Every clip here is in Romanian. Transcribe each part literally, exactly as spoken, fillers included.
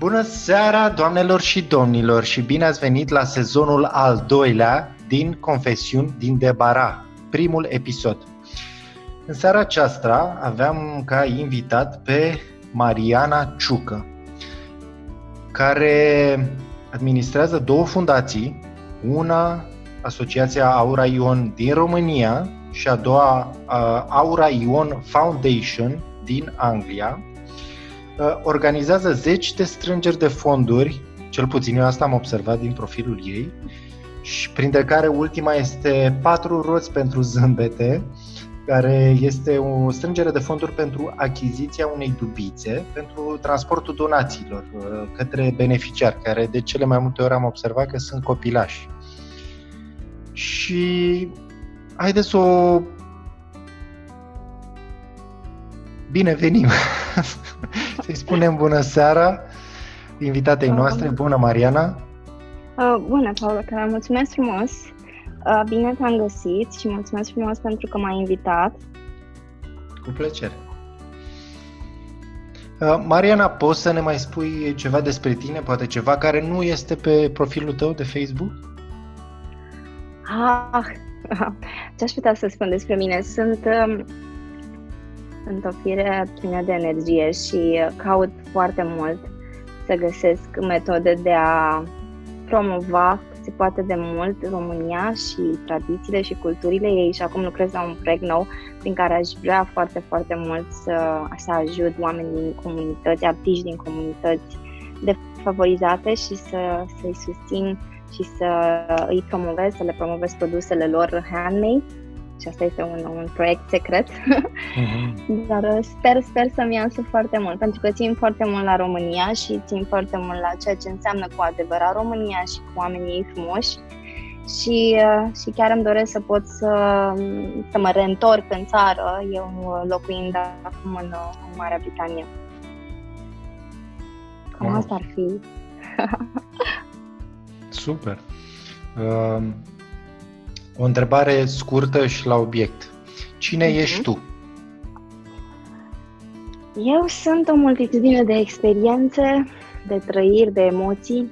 Bună seara, doamnelor și domnilor, și bine ați venit la sezonul al doilea din Confesiuni din Debara, primul episod. În seara aceasta aveam ca invitat pe Mariana Ciucă, care administrează două fundații, una Asociația Aura Ion din România și a doua Aura Ion Foundation din Anglia. Organizează zeci de strângeri de fonduri, cel puțin eu asta am observat din profilul ei, și printre care ultima este patru roți pentru zâmbete, care este o strângere de fonduri pentru achiziția unei dubițe pentru transportul donațiilor către beneficiari, care de cele mai multe ori am observat că sunt copilași. Și haideți să o binevenim! Să-i spunem bună seara invitatei noastre. Bună, Mariana! Bună, Paula! Mulțumesc frumos! Bine te-am găsit și mulțumesc frumos pentru că m-ai invitat. Cu plăcere! Mariana, poți să ne mai spui ceva despre tine? Poate ceva care nu este pe profilul tău de Facebook? Ah, ce-aș putea să spun despre mine? Sunt... Sunt o fire plină de energie și caut foarte mult să găsesc metode de a promova cât se poate de mult România și tradițiile și culturile ei, și acum lucrez la un proiect nou prin care aș vrea foarte, foarte mult să, să ajut oameni din comunități, artiști din comunități defavorizate și să, să-i susțin și să îi promovez, să le promovez produsele lor handmade. Și asta este un, un proiect secret, uh-huh. Dar sper, sper să-mi iasă foarte mult, pentru că țin foarte mult la România și țin foarte mult la ceea ce înseamnă cu adevărat România și cu oamenii ei frumoși. Și, și chiar îmi doresc să pot să, să mă reîntorc în țară, eu locuind acum în, în Marea Britanie. Cam wow. Asta ar fi. Super! Um... O întrebare scurtă și la obiect. Cine uh-huh. ești tu? Eu sunt o multitudine de experiențe, de trăiri, de emoții.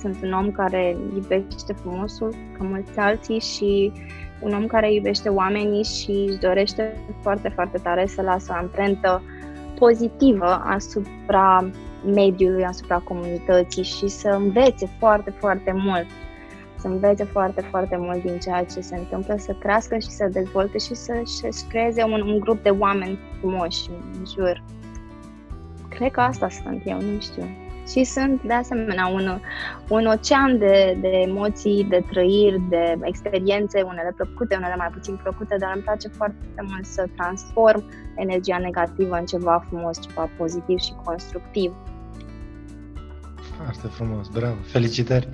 Sunt un om care iubește frumosul, ca mulți alții, și un om care iubește oamenii și își dorește foarte, foarte tare să lasă o amprentă pozitivă asupra mediului, asupra comunității și să învețe foarte, foarte mult. Să învețe foarte, foarte mult din ceea ce se întâmplă, să crească și să dezvolte și să-și creeze un, un grup de oameni frumoși în jur. Cred că asta sunt eu, nu știu. Și sunt, de asemenea, un, un ocean de, de emoții, de trăiri, de experiențe, unele plăcute, unele mai puțin plăcute, dar îmi place foarte mult să transform energia negativă în ceva frumos, ceva pozitiv și constructiv. Foarte frumos, bravo, felicitări!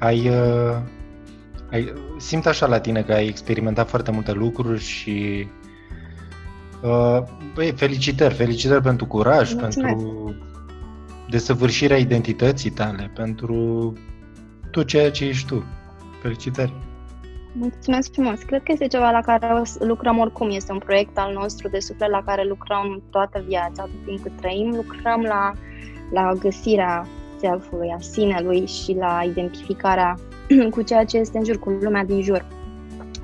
Ai, uh, ai, simt așa la tine că ai experimentat foarte multe lucruri și uh, băi, felicitări, felicitări pentru curaj, mulțumesc. Pentru desăvârșirea identității tale, pentru tot ceea ce ești tu. Felicitări! Mulțumesc frumos! Cred că este ceva la care lucrăm oricum, este un proiect al nostru de suflet la care lucrăm toată viața, atât timp cât trăim, lucrăm la, la găsirea self-ului, a sinelui și la identificarea cu ceea ce este în jur, cu lumea din jur.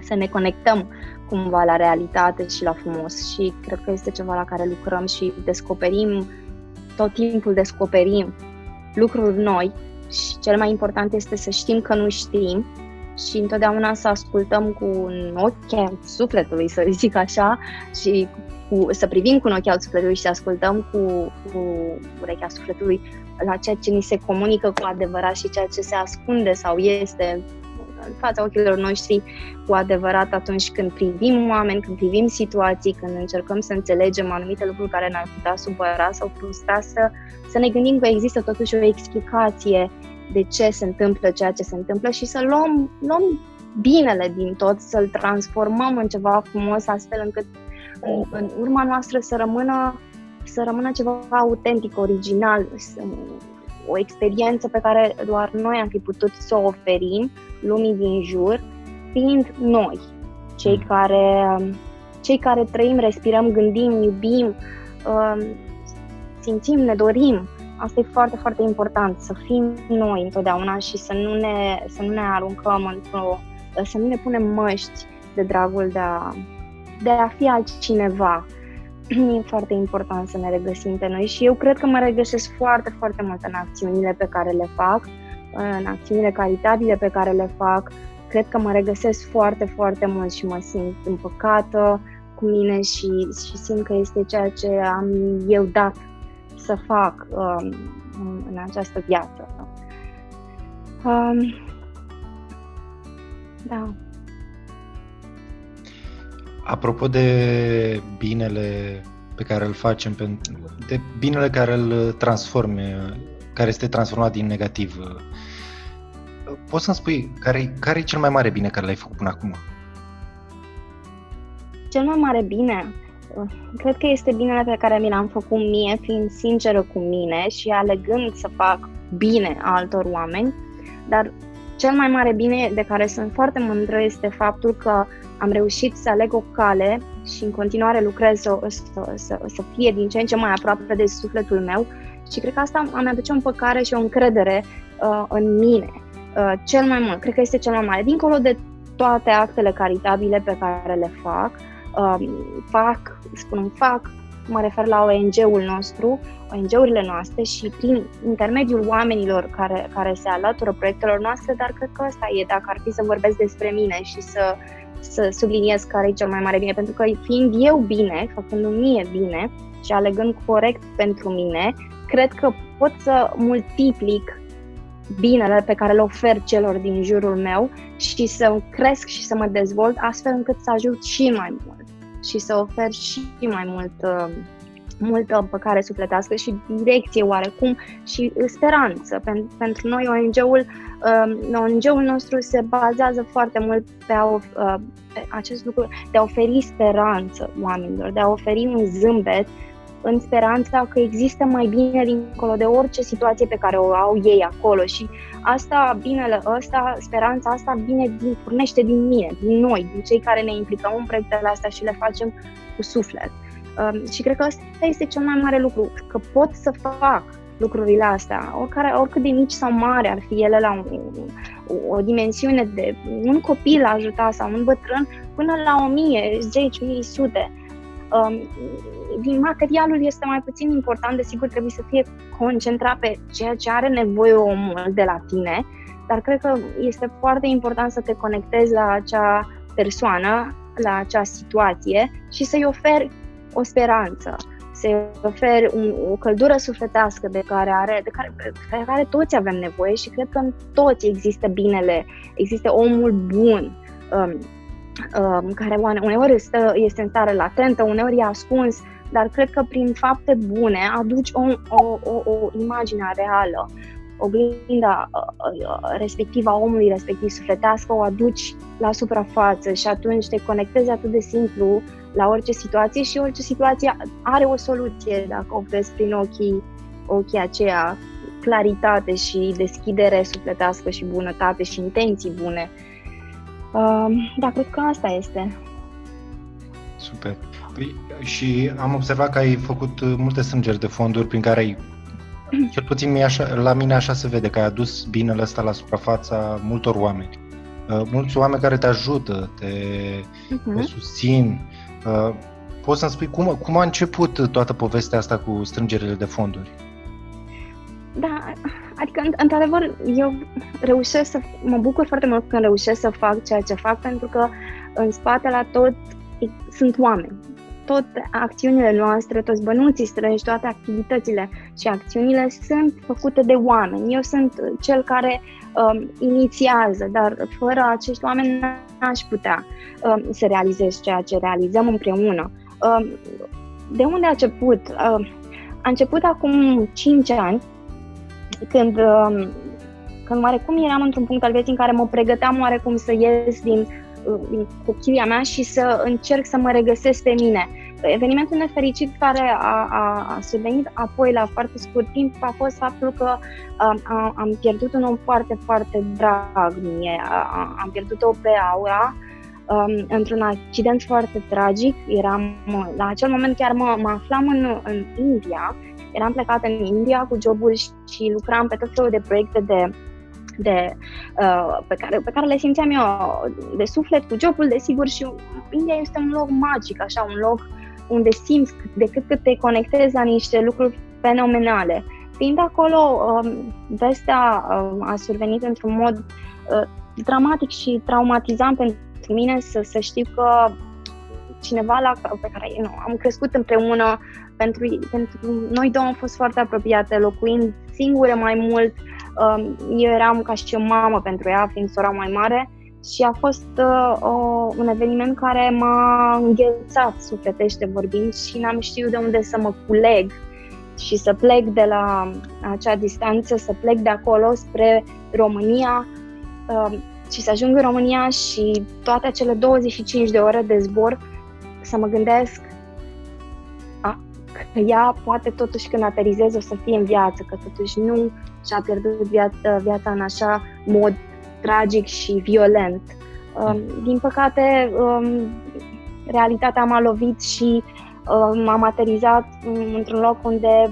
Să ne conectăm cumva la realitate și la frumos și cred că este ceva la care lucrăm și descoperim, tot timpul descoperim lucruri noi și cel mai important este să știm că nu știm și întotdeauna să ascultăm cu un ochi al sufletului, să zic așa, și cu, să privim cu un ochi al sufletului și să ascultăm cu, cu urechea sufletului la ceea ce ni se comunică cu adevărat și ceea ce se ascunde sau este în fața ochilor noștri cu adevărat atunci când privim oameni, când privim situații, când încercăm să înțelegem anumite lucruri care ne-ar putea supăra sau frustra, să, să ne gândim că există totuși o explicație de ce se întâmplă ceea ce se întâmplă și să luăm, luăm binele din tot, să-l transformăm în ceva frumos, astfel încât în, în urma noastră să rămână să rămână ceva autentic, original, o experiență pe care doar noi am fi putut să o oferim lumii din jur, fiind noi, cei care, cei care trăim, respirăm, gândim, iubim, simțim, ne dorim Asta e foarte, foarte important, să fim noi întotdeauna și să nu ne, să nu ne aruncăm într-o, să nu ne punem măști de dragul de a, de a fi altcineva. E foarte important să ne regăsim pe noi și eu cred că mă regăsesc foarte, foarte mult în acțiunile pe care le fac, în acțiunile caritabile pe care le fac. Cred că mă regăsesc foarte, foarte mult și mă simt împăcată cu mine și, și simt că este ceea ce am eu dat să fac um, în această viață. Um, da. Apropo de binele pe care îl facem, de binele care îl transforme, care este transformat din negativ, poți să-mi spui care, care e cel mai mare bine care l-ai făcut până acum? Cel mai mare bine? Cred că este binele pe care mi l-am făcut mie, fiind sinceră cu mine și alegând să fac bine altor oameni, dar cel mai mare bine de care sunt foarte mândră este faptul că am reușit să aleg o cale și în continuare lucrez să, să, să, să fie din ce în ce mai aproape de sufletul meu și cred că asta îmi aduce o împăcare și o încredere uh, în mine. Uh, cel mai mult, cred că este cel mai mare, dincolo de toate actele caritabile pe care le fac, uh, fac, spun fac, mă refer la O N G-ul nostru, O N G-urile noastre și prin intermediul oamenilor care, care se alătură proiectelor noastre, dar cred că asta e, dacă ar fi să vorbesc despre mine și să, să subliniez care e cel mai mare bine, pentru că fiind eu bine, făcându-mi mie bine și alegând corect pentru mine, cred că pot să multiplic binele pe care le ofer celor din jurul meu și să cresc și să mă dezvolt astfel încât să ajut și mai mult și să ofer și mai mult, multă împăcare sufletească și direcție oarecum și speranță. Pentru noi O N G-ul, O N G-ul nostru se bazează foarte mult pe, a, pe acest lucru, de a oferi speranță oamenilor, de a oferi un zâmbet în speranța că există mai bine dincolo de orice situație pe care o au ei acolo și asta, binele ăsta, speranța asta vine din, pornește din mine, din noi, din cei care ne implicăm în proiectele astea și le facem cu suflet. Um, și cred că asta este cel mai mare lucru, că pot să fac lucrurile astea, oricare, oricât de mici sau mari ar fi ele la un, o, o dimensiune de un copil ajuta sau un bătrân, până la o mie, zeci, mii, sute. Din materialul este mai puțin important, desigur trebuie să fie concentrat pe ceea ce are nevoie omul de la tine, dar cred că este foarte important să te conectezi la acea persoană, la acea situație și să-i oferi o speranță, să-i oferi un, o căldură sufletească de care, are, de, care, de care toți avem nevoie și cred că în toți există binele, există omul bun, um, care uneori este în stare latentă, uneori e ascuns, dar cred că prin fapte bune aduci o, o, o, o imagine reală, oglinda respectivă a omului respectiv sufletească, o aduci la suprafață și atunci te conectezi atât de simplu la orice situație și orice situație are o soluție dacă o vezi prin ochii, ochii aceea, claritate și deschidere sufletească și bunătate și intenții bune. Da, cred că asta este. Super. Păi, și am observat că ai făcut multe strângeri de fonduri prin care ai, cel puțin mie așa, la mine așa se vede, că ai adus binele ăsta la suprafața multor oameni. Mulți oameni care te ajută, te, uh-huh. te susțin. Poți să-mi spui cum, cum a început toată povestea asta cu strângerile de fonduri? Da, adică, într-adevăr, eu reușesc să, mă bucur foarte mult când reușesc să fac ceea ce fac, pentru că în spate la tot sunt oameni. Tot acțiunile noastre, toți bănuții strânși, toate activitățile și acțiunile sunt făcute de oameni. Eu sunt cel care um, inițiază, dar fără acești oameni n-aș putea um, să realizez ceea ce realizăm împreună. Um, de unde a început? Um, a început acum cinci ani, Când, când oarecum eram într-un punct al vieții în care mă pregăteam oarecum să ies din, din cochilia mea și să încerc să mă regăsesc pe mine. Evenimentul nefericit care a, a, a survenit apoi la foarte scurt timp a fost faptul că a, a, am pierdut un om foarte, foarte drag mie. A, a, am pierdut-o pe Aura a, într-un accident foarte tragic. Eram, la acel moment chiar mă, mă aflam în, în India eram plecată în India cu jobul și lucram pe tot felul de proiecte de, de, uh, pe, care, pe care le simțeam eu de suflet, cu jobul, desigur, și India este un loc magic, așa, un loc unde simți de cât cât te conectezi la niște lucruri fenomenale. Fiind acolo, vestea a survenit într-un mod dramatic și traumatizant pentru mine, să, să știu că cineva la, pe care eu am crescut împreună, pentru, pentru noi două am fost foarte apropiate, locuind singure mai mult, eu eram ca și o mamă pentru ea, fiind sora mai mare, și a fost uh, un eveniment care m-a înghețat sufletește vorbind și n-am știut de unde să mă culeg și să plec de la acea distanță, să plec de acolo spre România uh, și să ajung în România și toate acele douăzeci și cinci de ore de zbor să mă gândesc a, că ea poate totuși când aterizez o să fie în viață, că totuși nu și-a pierdut viața, viața în așa mod tragic și violent. Din păcate, realitatea m-a lovit și m-am aterizat într-un loc unde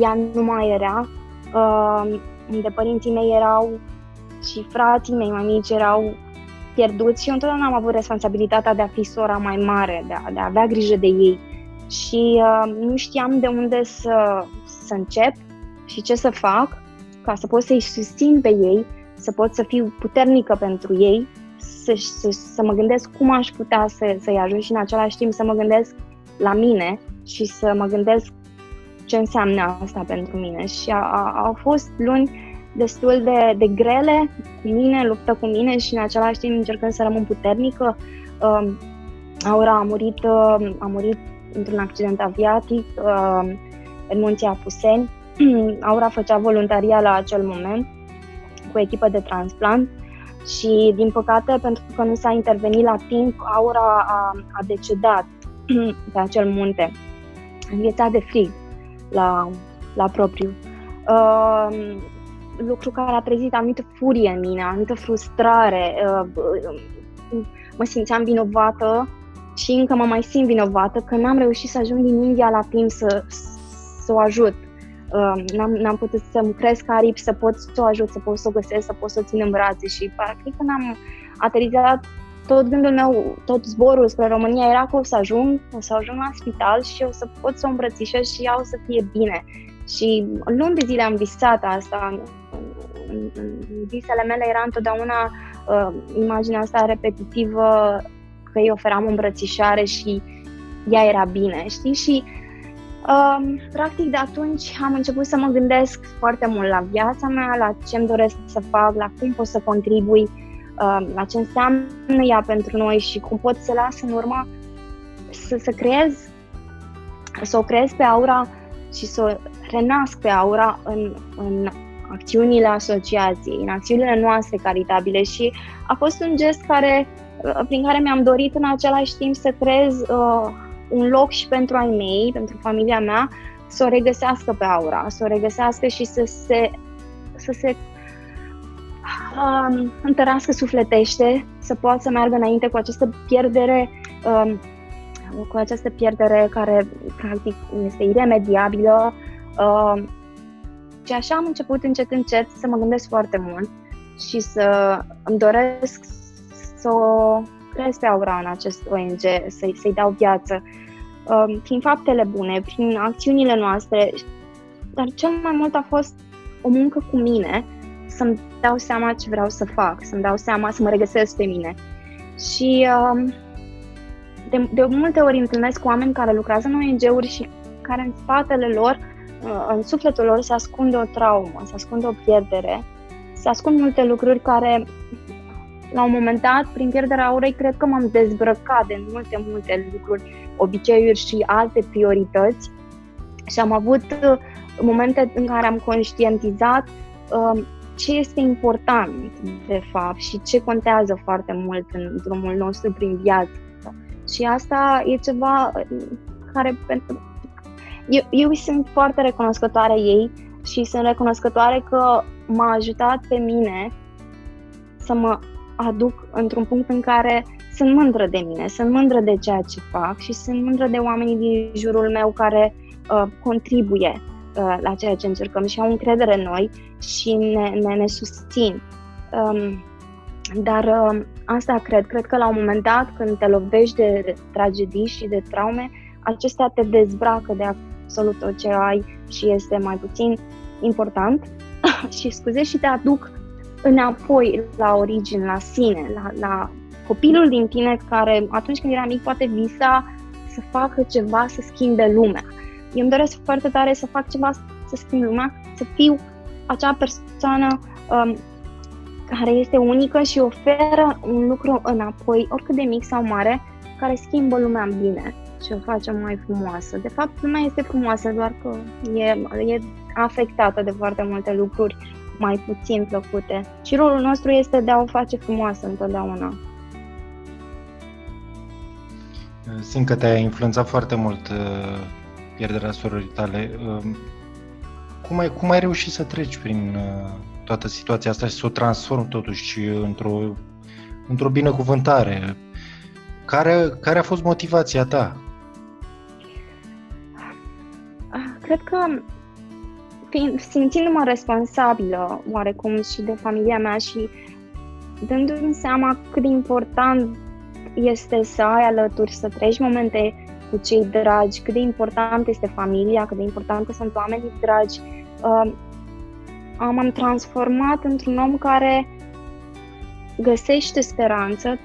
ea nu mai era, unde părinții mei erau și frații mei mai mici erau pierduți și eu întotdeauna am avut responsabilitatea de a fi sora mai mare, de a, de a avea grijă de ei și nu știam de unde să, să încep și ce să fac ca să pot să-i susțin pe ei, să pot să fiu puternică pentru ei, să, să, să mă gândesc cum aș putea să, să-i ajung și în același timp să mă gândesc la mine și să mă gândesc ce înseamnă asta pentru mine. Și a, a, au fost luni destul de, de grele cu mine, luptă cu mine și în același timp încercând să rămân puternică. Uh, Aura a murit, uh, a murit într-un accident aviatic uh, în Munții Apuseni. Aura făcea voluntaria la acel moment cu echipă de transplant și, din păcate, pentru că nu s-a intervenit la timp, Aura a, a decedat pe acel munte, înghețat de frig la, la propriu. Uh, lucru care a trezit anumită furie în mine, anumită frustrare. Uh, mă simțeam vinovată și încă mă mai simt vinovată că n-am reușit să ajung din India la timp să, să o ajut. N-am, n-am putut să-mi cresc aripi, să pot să o ajut, să pot să o găsesc, să pot să o țin în brațe și parcă când am aterizat, tot gândul meu, tot zborul spre România era că o să ajung, o să ajung la spital și o să pot să o îmbrățișez și ea o să fie bine. Și luni de zile am visat asta, în visele mele era întotdeauna uh, imaginea asta repetitivă că îi oferam îmbrățișare și ea era bine, știi? Și Uh, practic de atunci am început să mă gândesc foarte mult la viața mea, la ce-mi doresc să fac, la cum pot să contribui, uh, la ce înseamnă ea pentru noi și cum pot să las în urmă să, să creez, să o creez pe Aura și să o renasc pe Aura în, în acțiunile asociației, în acțiunile noastre caritabile și a fost un gest care, prin care mi-am dorit în același timp să creez uh, un loc și pentru ai mei, pentru familia mea, să o regăsească pe Aura, să o regăsească și să se, să se um, întărească sufletește, să poată să meargă înainte cu această pierdere, um, cu această pierdere care practic este iremediabilă. Um, și așa am început încet, încet să mă gândesc foarte mult și să îmi doresc să o cresc pe Aura în acest O N G, să-i, să-i dau viață, uh, prin faptele bune, prin acțiunile noastre, dar cel mai mult a fost o muncă cu mine, să-mi dau seama ce vreau să fac, să-mi dau seama să mă regăsesc pe mine. Și uh, de, de multe ori întâlnesc cu oameni care lucrează în O N G-uri și care în spatele lor, uh, în sufletul lor, se ascunde o traumă, se ascunde o pierdere, se ascund multe lucruri care... La un moment dat, prin pierderea Aurei, cred că m-am dezbrăcat de multe, multe lucruri, obiceiuri și alte priorități și am avut momente în care am conștientizat uh, ce este important, de fapt, și ce contează foarte mult în drumul nostru prin viață. Și asta e ceva care... Eu, eu sunt foarte recunoscătoare ei și sunt recunoscătoare că m-a ajutat pe mine să mă aduc într-un punct în care sunt mândră de mine, sunt mândră de ceea ce fac și sunt mândră de oamenii din jurul meu care uh, contribuie uh, la ceea ce încercăm și au încredere în noi și ne, ne, ne susțin. Um, dar uh, asta cred, cred că la un moment dat, când te lovești de tragedii și de traume, acestea te dezbracă de absolut tot ce ai și este mai puțin important și scuze, și te aduc înapoi la origini, la sine, la, la copilul din tine care atunci când era mic poate visa să facă ceva, să schimbe lumea. Eu îmi doresc foarte tare să fac ceva, să schimb lumea, să fiu acea persoană um, care este unică și oferă un lucru înapoi, oricât de mic sau mare, care schimbă lumea în bine și o face mai frumoasă. De fapt, lumea este frumoasă, doar că e, e afectată de foarte multe lucruri mai puțin plăcute. Și rolul nostru este de a o face frumoasă întotdeauna. Simt că te-a influențat foarte mult uh, pierderea sororii tale. Uh, cum, ai, cum ai reușit să treci prin uh, toată situația asta și să o transformi totuși într-o, într-o binecuvântare? Care, care a fost motivația ta? Cred că, simțindu-mă responsabilă oarecum și de familia mea și dându-mi seama cât de important este să ai alături, să treci momente cu cei dragi, cât de important este familia, cât de importante sunt oamenii dragi, m-am transformat într-un om care găsește speranță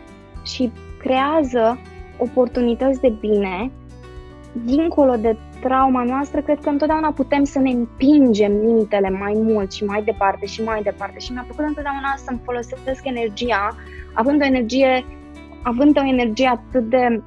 și creează oportunități de bine dincolo de trauma noastră. Cred că întotdeauna putem să ne împingem limitele mai mult și mai departe și mai departe și mi-a plăcut întotdeauna să-mi folosesc energia, având o energie, având o energie atât de,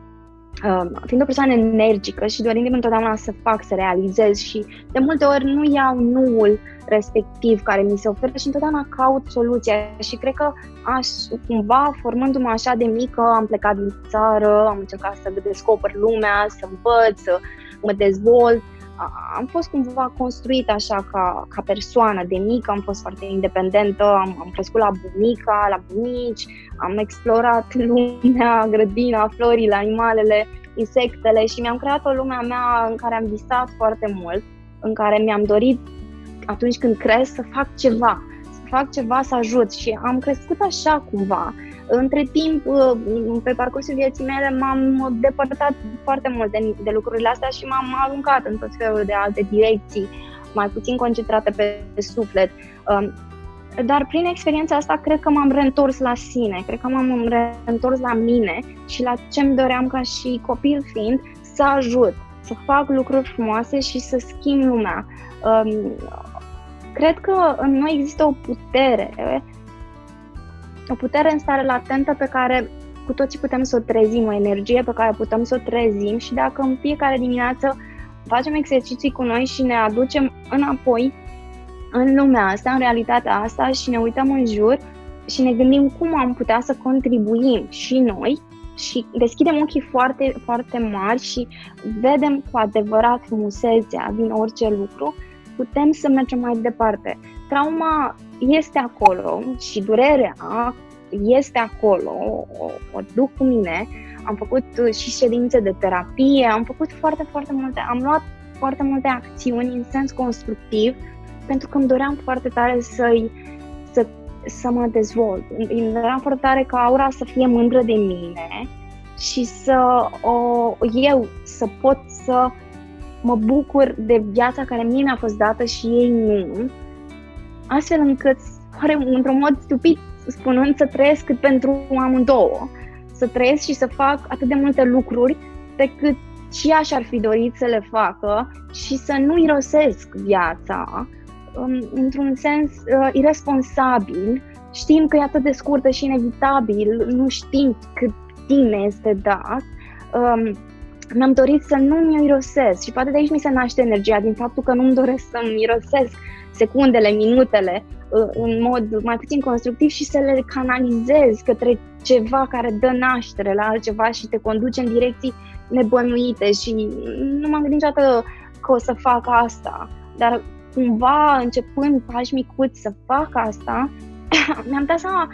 uh, fiind o persoană energică și dorindu-mi întotdeauna să fac, să realizez și de multe ori nu iau nuul respectiv care mi se oferă și întotdeauna caut soluția și cred că aș, cumva, formându-mă așa de mică, am plecat din țară, am încercat să descoper lumea, să învăț, să mă dezvolt, am fost cumva construită așa ca, ca persoană de mică, am fost foarte independentă, am, am crescut la bunica, la bunici, am explorat lumea, grădina, florile, animalele, insectele și mi-am creat o lumea mea în care am visat foarte mult, în care mi-am dorit atunci când cresc să fac ceva, să fac ceva, să ajut și am crescut așa cumva. Între timp, pe parcursul vieții mele, m-am depărtat foarte mult de, de lucrurile astea și m-am aluncat în tot felul de alte direcții, mai puțin concentrate pe, pe suflet. Dar prin experiența asta, cred că m-am reîntors la sine, cred că m-am reîntors la mine și la ce-mi doream ca și copil fiind, să ajut, să fac lucruri frumoase și să schimb lumea. Cred că în noi există o putere, o putere în stare latentă pe care cu toții putem să o trezim, o energie pe care putem să o trezim și dacă în fiecare dimineață facem exerciții cu noi și ne aducem înapoi în lumea asta, în realitatea asta și ne uităm în jur și ne gândim cum am putea să contribuim și noi și deschidem ochii foarte, foarte mari și vedem cu adevărat frumusețea din orice lucru, putem să mergem mai departe. Trauma este acolo și durerea este acolo, o, o duc cu mine, am făcut și ședințe de terapie, am făcut foarte, foarte multe, am luat foarte multe acțiuni în sens constructiv pentru că îmi doream foarte tare să-i, să, să mă dezvolt. Îmi doream foarte tare ca Aura să fie mândră de mine și să o, eu să pot să mă bucur de viața care mie mi-a fost dată și ei nu, astfel încât, într-un mod stupid spunând, să trăiesc cât pentru amândouă, să trăiesc și să fac atât de multe lucruri pe cât și ea și-ar fi dorit să le facă și să nu irosesc viața într-un sens irresponsabil. Știm că e atât de scurtă și inevitabil, nu știm cât timp este dat. Mi-am dorit să nu-mi irosesc și poate de aici mi se naște energia, din faptul că nu-mi doresc să-mi irosesc secundele, minutele, în mod mai puțin constructiv și să le canalizez către ceva care dă naștere la altceva și te conduce în direcții nebănuite și nu m-am gândit niciodată că o să fac asta, dar cumva începând pași micuți să fac asta, mi-am dat seama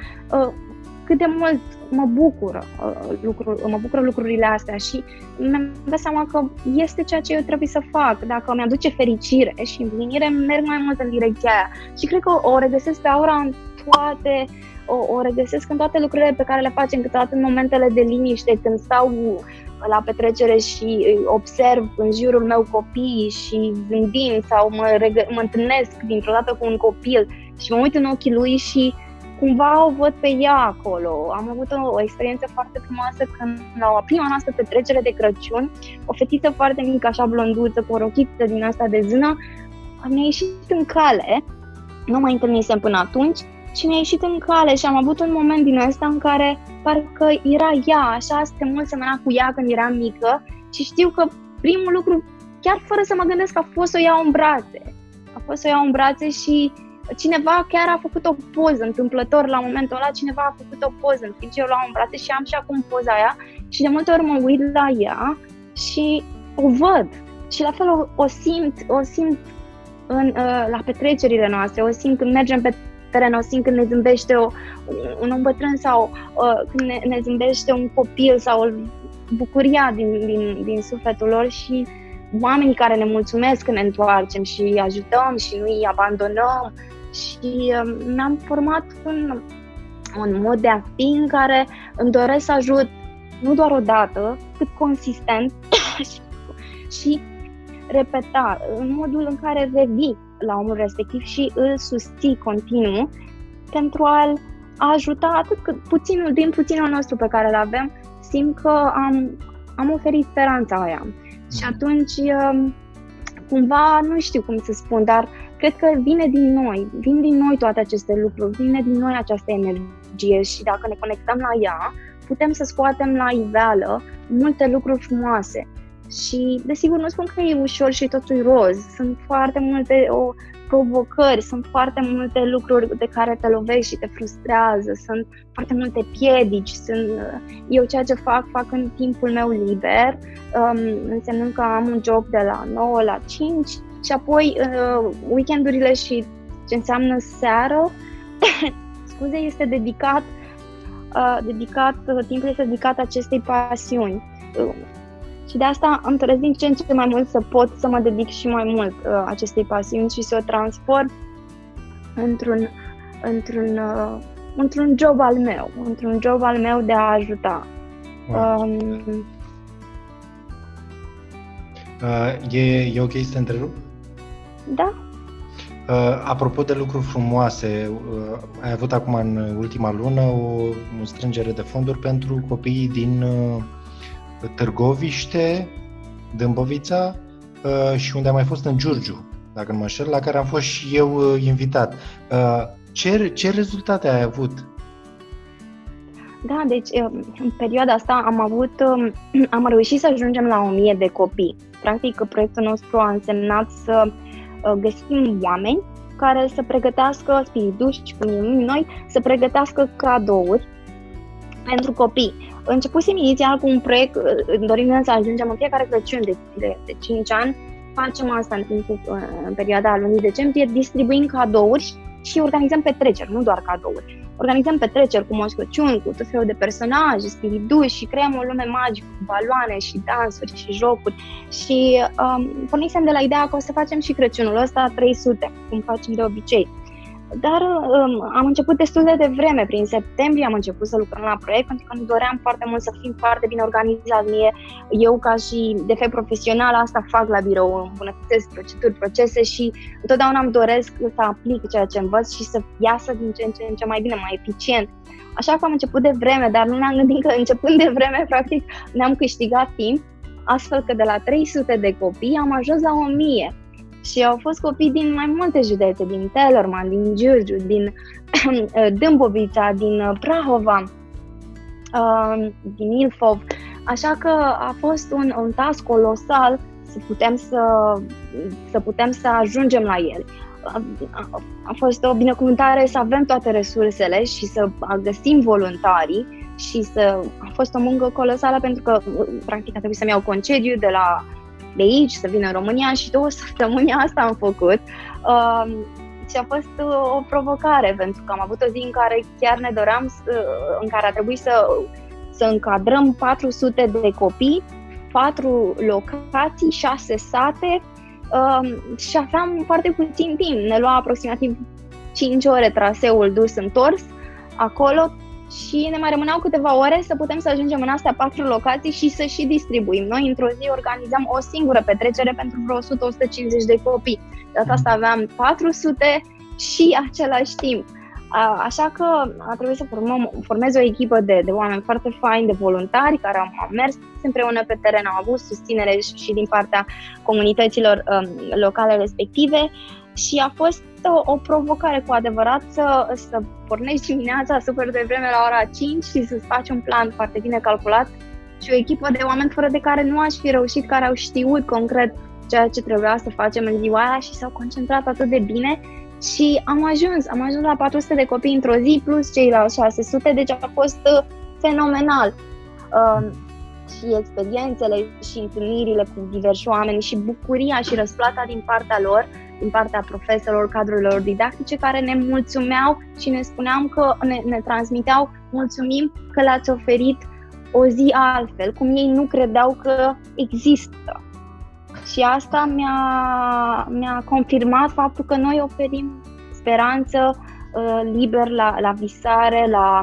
cât de mult mă bucură, uh, lucru, mă bucură lucrurile astea și mi-am dat seama că este ceea ce eu trebuie să fac. Dacă mi-aduce fericire și împlinire, merg mai mult în direcția aia. Și cred că o regăsesc pe Aura în toate, o, o regăsesc în toate lucrurile pe care le facem, câteodată în momentele de liniște, când stau la petrecere și observ în jurul meu copiii și gândim sau mă, regă- mă întâlnesc dintr-o dată cu un copil și mă uit în ochii lui și cumva o văd pe ea acolo. Am avut o, o experiență foarte frumoasă când la prima noastră petrecere de Crăciun, o fetiță foarte mică, așa blonduță, cu o rochiță din asta de zână, mi-a ieșit în cale, nu mai întâlnisem până atunci, și mi-a ieșit în cale și am avut un moment din ăsta în care parcă era ea, așa, suntem mult semăna cu ea când era mică și știu că primul lucru, chiar fără să mă gândesc, a fost să o iau în brațe. A fost să o iau în brațe și cineva chiar a făcut o poză întâmplător la momentul ăla, cineva a făcut o poză în timp ce eu luam în brațe și am și acum poza aia și de multe ori mă uit la ea și o văd și la fel o, o simt, o simt în, la petrecerile noastre, o simt când mergem pe teren, o simt când ne zâmbește o, un om bătrân sau uh, când ne, ne zâmbește un copil sau bucuria din, din, din sufletul lor și oamenii care ne mulțumesc când ne întoarcem și îi ajutăm și nu îi abandonăm și uh, mi-am format un, un mod de a fi în care îmi doresc să ajut nu doar o dată, cât consistent și, și repeta în modul în care revii la omul respectiv și îl susții continuu pentru a-l ajuta atât cât puținul, din puținul nostru pe care îl avem, simt că am, am oferit speranța aia. Și atunci, cumva, nu știu cum să spun, dar cred că vine din noi, vin din noi toate aceste lucruri, vine din noi această energie și dacă ne conectăm la ea, putem să scoatem la iveală multe lucruri frumoase. Și, desigur, nu spun că e ușor și totul roz, sunt foarte multe o, provocări, sunt foarte multe lucruri de care te lovești și te frustrează, sunt foarte multe piedici, sunt, eu ceea ce fac, fac în timpul meu liber, um, însemnând că am un job de la nouă la cinci și apoi uh, weekendurile și ce înseamnă seară, scuze, este dedicat, uh, dedicat timpul este dedicat acestei pasiuni. Uh, Și de asta îmi doresc din ce în ce mai mult să pot să mă dedic și mai mult uh, acestei pasiuni și să o transform într-un, într-un, uh, într-un job al meu, într-un job al meu de a ajuta. Wow. Um... Uh, e, e ok să te întrerup? Da. Uh, apropo de lucruri frumoase, uh, ai avut acum în ultima lună o, o strângere de fonduri pentru copiii din... Uh, Târgoviște, Dâmbovița uh, și unde am mai fost în Giurgiu, dacă nu mă înșel, la care am fost și eu uh, invitat. Uh, ce, ce rezultate ai avut? Da, deci în perioada asta am avut, am reușit să ajungem la o mie de copii. Practic, proiectul nostru a însemnat să găsim oameni care să pregătească spiriduși, cum numim noi, să pregătească cadouri pentru copii. Începusem inițial cu un proiect, dorim să ajungem în fiecare Crăciun de, de, de cinci ani, facem asta în timpul, în perioada lunii decembrie, distribuim cadouri și organizăm petreceri, nu doar cadouri. Organizăm petreceri cu Moș Crăciun, cu tot felul de personaje, spiriduși și creăm o lume magică cu baloane și dansuri și jocuri. Și um, pornisem de la ideea că o să facem și Crăciunul ăsta trei sute, cum facem de obicei. Dar um, am început destul de devreme, prin septembrie am început să lucrăm la proiect, pentru că îmi doream foarte mult să fim foarte bine organizați. Mie, eu ca și de fel profesional, asta fac la birou, îmbunătățesc proceduri, procese și întotdeauna îmi doresc să aplic ceea ce învăț și să iasă din ce în ce, în ce mai bine, mai eficient. Așa că am început de vreme, dar nu ne-am gândit că începând de vreme, practic, ne-am câștigat timp, astfel că de la trei sute de copii am ajuns la o mie. Și au fost copii din mai multe județe, din Telorman, din Giurgiu, din Dâmbovița, din Prahova, din Ilfov. Așa că a fost un, un task colosal să putem să, să putem să ajungem la el. A, a fost o binecuvântare să avem toate resursele și să găsim voluntarii și să a fost o muncă colosală pentru că practic a trebuit să-mi iau concediu de la de aici, să vin în România și două săptămâni asta am făcut. Uh, și a fost o provocare, pentru că am avut o zi în care chiar ne doream, în care a trebuit să, să încadrăm patru sute de copii, patru locații, șase sate și aveam foarte puțin timp. Ne lua aproximativ cinci ore traseul dus-întors acolo și ne mai rămâneau câteva ore să putem să ajungem în astea patru locații și să și distribuim. Noi într-o zi organizam o singură petrecere pentru vreo o sută - o sută cincizeci de copii. Data asta aveam patru sute și același timp. A, așa că a trebuit să formăm, formez o echipă de, de oameni foarte faini, de voluntari, care au, au mers împreună pe teren, au avut susținere și, și din partea comunităților um, locale respective. Și a fost o, o provocare cu adevărat să, să pornești dimineața super de vreme la ora cinci și să-ți faci un plan foarte bine calculat și o echipă de oameni fără de care nu aș fi reușit, care au știut concret ceea ce trebuia să facem în ziua aia și s-au concentrat atât de bine și am ajuns, am ajuns la patru sute de copii într-o zi plus ceilalți șase sute, deci a fost fenomenal. Uh, și experiențele și întâlnirile cu diversi oameni și bucuria și răsplata din partea lor, din partea profesorilor, cadrelor didactice, care ne mulțumeau și ne spuneam că ne, ne transmiteau mulțumim că le-ați oferit o zi altfel, cum ei nu credeau că există. Și asta mi-a, mi-a confirmat faptul că noi oferim speranță, uh, liber la, la visare, la,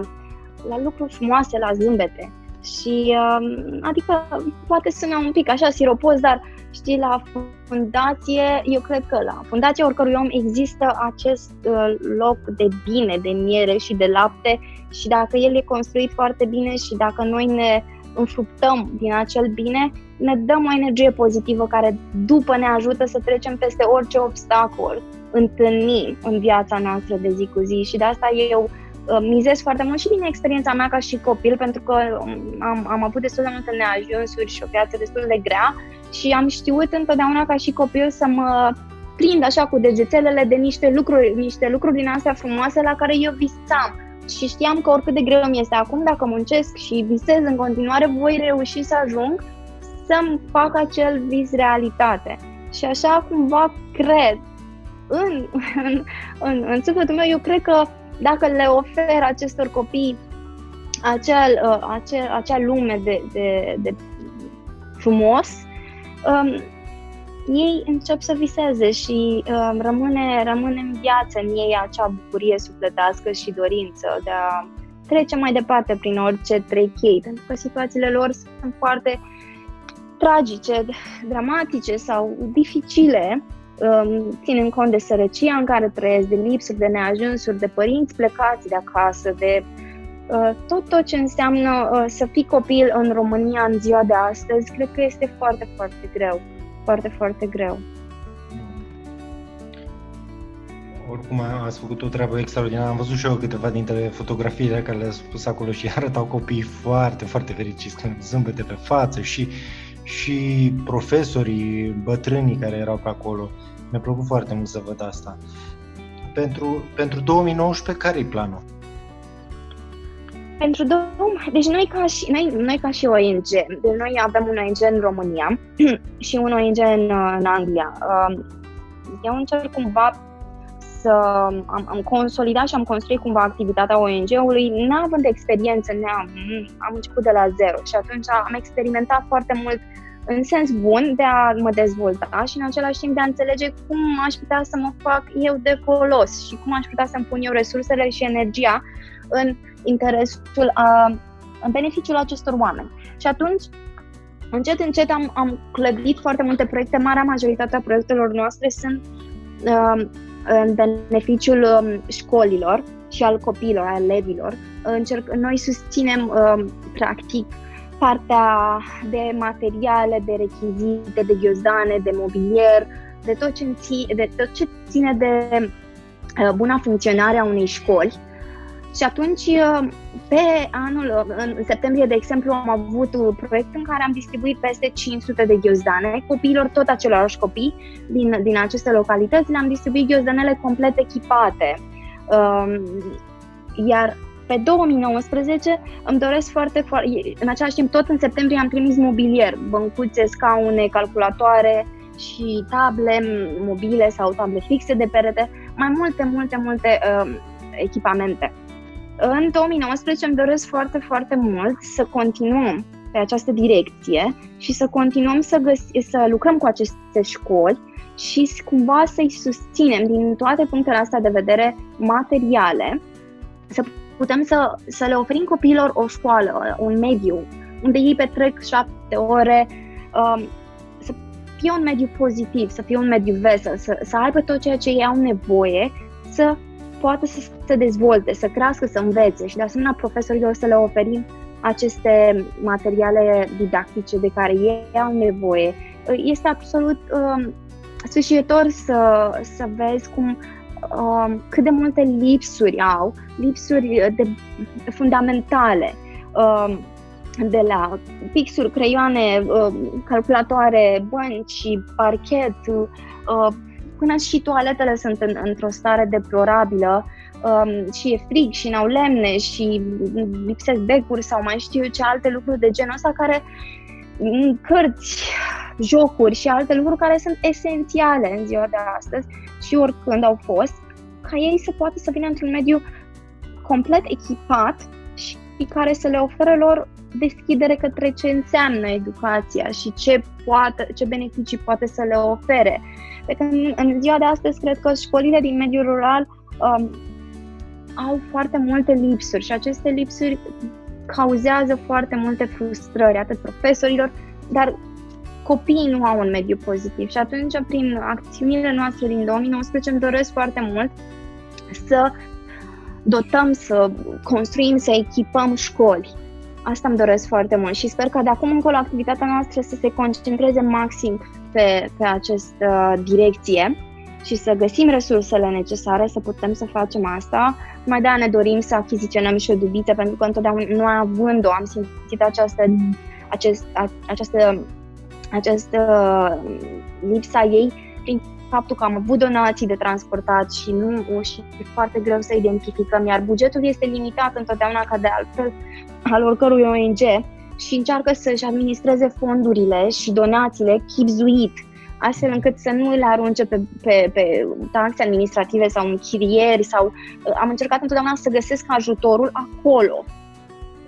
la lucruri frumoase, la zâmbete. Și uh, adică poate sună un pic așa siropos, dar știi, la fundație, eu cred că la fundația oricărui om există acest uh, loc de bine, de miere și de lapte și dacă el e construit foarte bine și dacă noi ne înfructăm din acel bine, ne dăm o energie pozitivă care după ne ajută să trecem peste orice obstacol întâlnim în viața noastră de zi cu zi și de asta eu mizez foarte mult și din experiența mea ca și copil, pentru că am, am avut destul de multe neajunsuri și o viață destul de grea și am știut întotdeauna ca și copil să mă prind așa cu degețelele de niște lucruri, niște lucruri din astea frumoase la care eu visam și știam că oricât de greu mi este acum, dacă muncesc și visez în continuare, voi reuși să ajung să-mi fac acel vis realitate. Și așa cumva cred, în, în, în, în sufletul meu, eu cred că dacă le ofer acestor copii acel, uh, acel, acea lume de, de, de frumos, um, ei încep să viseze și um, rămâne, rămâne în viață în ei acea bucurie sufletească și dorință de a trece mai departe prin orice trec ei, pentru că situațiile lor sunt foarte tragice, dramatice sau dificile, ținând cont de sărăcia în care trăiesc, de lipsuri, de neajunsuri, de părinți plecați de acasă, de tot, tot ce înseamnă să fii copil în România în ziua de astăzi, cred că este foarte, foarte greu. Foarte, foarte greu. Oricum ați făcut o treabă extraordinară. Am văzut și eu câteva dintre fotografiile care le-ați pus acolo și arătau copiii foarte, foarte fericiți, cu zâmbete pe față și și profesorii, bătrânii care erau pe acolo. Mi-a plăcut foarte mult să văd asta. Pentru, pentru două mii nouăsprezece, care e planul? Pentru două mii nouăsprezece, deci noi ca și, noi, noi ca și O N G, deci noi avem un O N G în România și un O N G în, în Anglia. Eu încerc cumva să am, am consolidat și am construit cumva activitatea O N G-ului, n-având experiență, ne-am, am început de la zero și atunci am experimentat foarte mult în sens bun de a mă dezvolta și în același timp de a înțelege cum aș putea să mă fac eu de folos și cum aș putea să-mi pun eu resursele și energia în interesul, a, în beneficiul acestor oameni. Și atunci, încet, încet am, am clădit foarte multe proiecte, marea majoritatea proiectelor noastre sunt uh, în beneficiul școlilor și al copiilor, al elevilor. Încerc, noi susținem, practic, partea de materiale, de rechizite, de ghiozane, de mobilier, de tot ce, de tot ce ține de buna funcționare a unei școli. Și atunci, pe anul, în septembrie, de exemplu, am avut un proiect în care am distribuit peste cinci sute de ghiozdanele copiilor, tot acelorași copii din, din aceste localități, le-am distribuit ghiozdanele complet echipate. Iar pe două mii nouăsprezece îmi doresc foarte, foarte, în același timp, tot în septembrie am trimis mobilier, băncuțe, scaune, calculatoare și table mobile sau table fixe de perete, mai multe, multe, multe uh, echipamente. În două mii nouăsprezece îmi doresc foarte, foarte mult să continuăm pe această direcție și să continuăm să, găs- să lucrăm cu aceste școli și cumva să-i susținem din toate punctele astea de vedere materiale, să putem să, să le oferim copiilor o școală, un mediu, unde ei petrec șapte ore, um, să fie un mediu pozitiv, să fie un mediu vesel, să, să aibă tot ceea ce ei au nevoie, să poată să se dezvolte, să crească, să învețe și de asemenea profesorilor să le oferim aceste materiale didactice de care ei au nevoie. Este absolut um, sfârșitor să, să vezi cum, um, cât de multe lipsuri au, lipsuri de, fundamentale, um, de la pixuri, creioane, um, calculatoare, bănci, parchet, uh, până și toaletele sunt în, într-o stare deplorabilă um, și e frig și n-au lemne și lipsesc becuri sau mai știu ce alte lucruri de genul ăsta, care cărți, jocuri și alte lucruri care sunt esențiale în ziua de astăzi și oricând au fost, ca ei să poată să vină într-un mediu complet echipat și care să le oferă lor deschidere către ce înseamnă educația și ce, poate, ce beneficii poate să le ofere. Pe când în ziua de astăzi, cred că școlile din mediul rural um, au foarte multe lipsuri și aceste lipsuri cauzează foarte multe frustrări, atât profesorilor, dar copiii nu au un mediu pozitiv. Și atunci, prin acțiunile noastre din două mii nouăsprezece, îmi doresc foarte mult să dotăm, să construim, să echipăm școli. Asta îmi doresc foarte mult și sper că de acum încolo activitatea noastră să se concentreze maxim pe, pe această direcție și să găsim resursele necesare să putem să facem asta. Mai de-aia ne dorim să achiziționăm și o dubiță, pentru că întotdeauna având-o am simțit această, acest, această, această lipsa ei prin faptul că am avut donații de transportat și nu și e foarte greu să identificăm, iar bugetul este limitat întotdeauna, ca de altfel al oricărui O N G, și încearcă să-și administreze fondurile și donațiile chibzuit, astfel încât să nu le arunce pe, pe, pe taxe administrative sau închirieri sau... Am încercat întotdeauna să găsesc ajutorul acolo,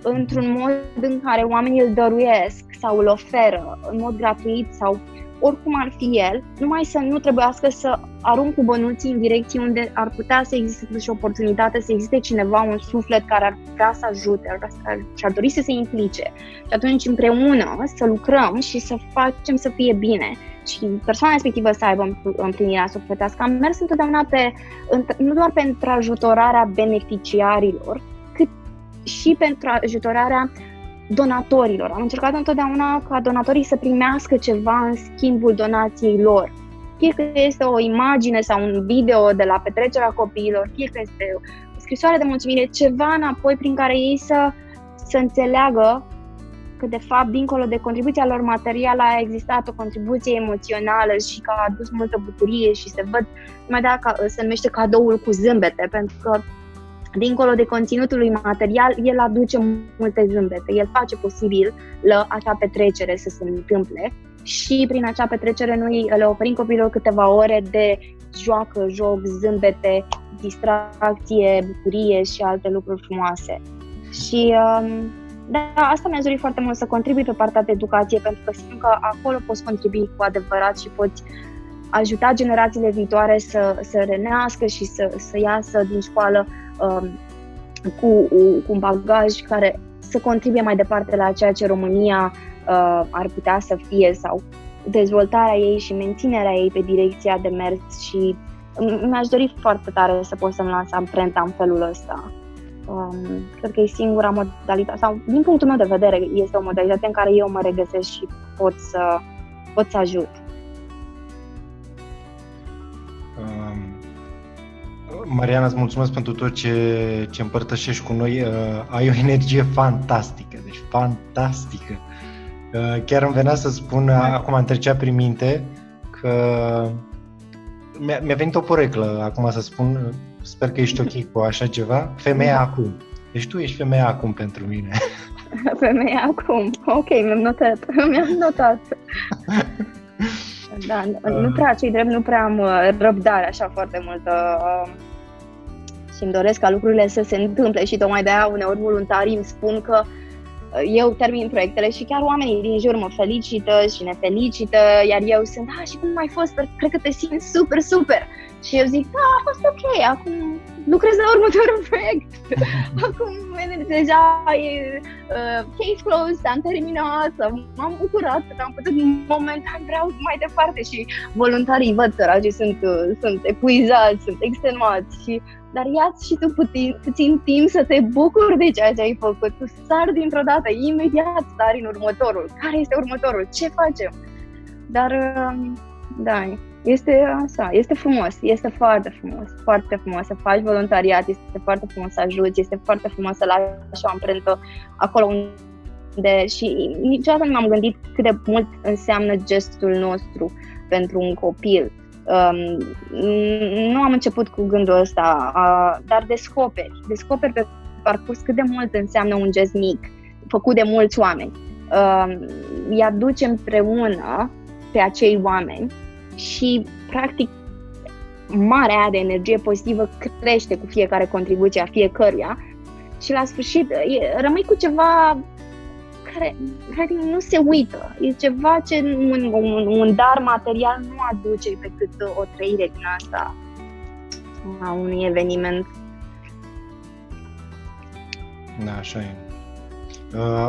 într-un mod în care oamenii îl dăruiesc sau îl oferă în mod gratuit sau oricum ar fi el, numai să nu trebuiască să arunc cu bănuții în direcții unde ar putea să existe și oportunitate, să existe cineva, un suflet care ar putea să ajute și ar dori să se implice. Și atunci împreună să lucrăm și să facem să fie bine și persoana respectivă să aibă împlinirea sufletească. Am mers întotdeauna pe, nu doar pentru ajutorarea beneficiarilor, cât și pentru ajutorarea donatorilor. Am încercat întotdeauna ca donatorii să primească ceva în schimbul donației lor. Fie că este o imagine sau un video de la petrecerea copiilor, fie că este o scrisoare de mulțumire, ceva înapoi prin care ei să, să înțeleagă că, de fapt, dincolo de contribuția lor materială, a existat o contribuție emoțională și că a adus multă bucurie și se văd, mai dacă se numește cadoul cu zâmbete, pentru că dincolo de conținutul lui material, el aduce multe zâmbete, el face posibil la acea petrecere să se întâmple și prin acea petrecere noi le oferim copiilor câteva ore de joacă, joc, zâmbete, distracție, bucurie și alte lucruri frumoase. Și da, asta mi-a dorit foarte mult, să contribui pe partea de educație, pentru că simt că acolo poți contribui cu adevărat și poți ajuta generațiile viitoare să, să renească și să, să iasă din școală um, cu, cu un bagaj care să contribuie mai departe la ceea ce România uh, ar putea să fie sau dezvoltarea ei și menținerea ei pe direcția de mers, și mi-aș dori foarte tare să pot să-mi las amprenta în felul ăsta. Um, cred că e singura modalitate, sau din punctul meu de vedere este o modalitate în care eu mă regăsesc și pot să, pot să ajut. Mariana, îți mulțumesc pentru tot ce, ce împărtășești cu noi. Uh, ai o energie fantastică, deci fantastică. Uh, chiar îmi venea să spun, acum îmi trecea prin minte, că mi-a, mi-a venit o poreclă, acum să spun, sper că ești ok cu așa ceva, femeia acum. Deci tu ești femeia acum pentru mine. Femeia acum, ok, mi-am notat, mi-am notat. Da, nu prea, cei drept, nu prea am răbdare așa foarte mult și îmi doresc ca lucrurile să se întâmple și tocmai de aia uneori voluntarii îmi spun că eu termin proiectele și chiar oamenii din jur mă felicită și ne felicită, iar eu sunt, ah, și cum ai fost? Cred că te simți super, super! Și eu zic, da, a fost ok, acum lucrez la următorul proiect, acum deja e uh, case closed, am terminat, m-am bucurat, am putut momentan, vreau mai departe și voluntarii văd săraci, sunt, sunt epuizați, sunt extenuați și dar ia-ți și tu puțin, puțin timp să te bucuri de ceea ce ai făcut. Tu sari dintr-o dată, imediat sari în următorul. Care este următorul? Ce facem? Dar, da, este așa, este frumos, este foarte frumos, foarte frumos să faci voluntariat, este foarte frumos să ajuți, este foarte frumos să lași o amprentă acolo unde... Și niciodată nu m-am gândit cât de mult înseamnă gestul nostru pentru un copil. Um, nu am început cu gândul ăsta, uh, dar descoperi, descoperi pe parcurs cât de mult înseamnă un gest mic, făcut de mulți oameni. Uh, îi aduce împreună pe acei oameni și, practic, marea aia de energie pozitivă crește cu fiecare contribuție a fiecăruia și, la sfârșit, rămâi cu ceva care, care nu se uită. E ceva ce un, un, un dar material nu aduce pe cât o trăire din asta a unui eveniment. Da, așa e.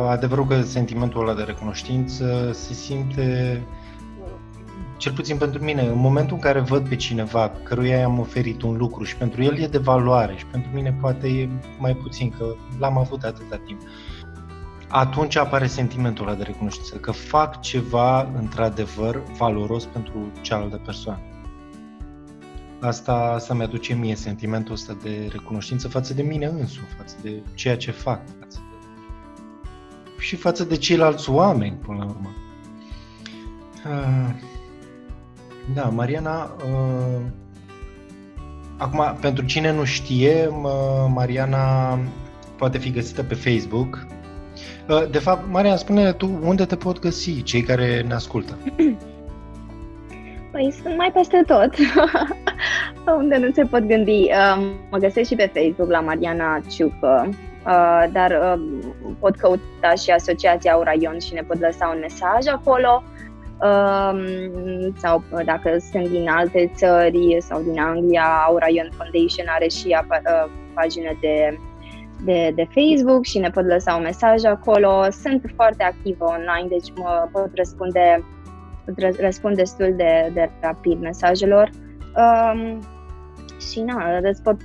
Adevărul că sentimentul ăla de recunoștință se simte, cel puțin pentru mine, în momentul în care văd pe cineva căruia i-am oferit un lucru și pentru el e de valoare și pentru mine poate e mai puțin, că l-am avut atâta timp. Atunci apare sentimentul ăla de recunoștință, că fac ceva într-adevăr valoros pentru cealaltă persoană. Asta, asta mi-aduce mie sentimentul ăsta de recunoștință față de mine însumi, față de ceea ce fac, față de... și față de ceilalți oameni, până la urmă. Da, Mariana... Acum, pentru cine nu știe, Mariana poate fi găsită pe Facebook. De fapt, Maria, spune tu unde te pot găsi cei care ne ascultă? Păi sunt mai peste tot, unde nu se pot gândi. Mă găsesc și pe Facebook la Mariana Ciucă, dar pot căuta și Asociația Aura Ion și ne pot lăsa un mesaj acolo. Sau dacă sunt din alte țări sau din Anglia, Aura Ion Foundation are și pagină de... De, de Facebook și ne pot lăsa un mesaj acolo. Sunt foarte activă online, deci mă pot răspunde, răspund destul de, de rapid mesajelor. Um, și na, îți pot,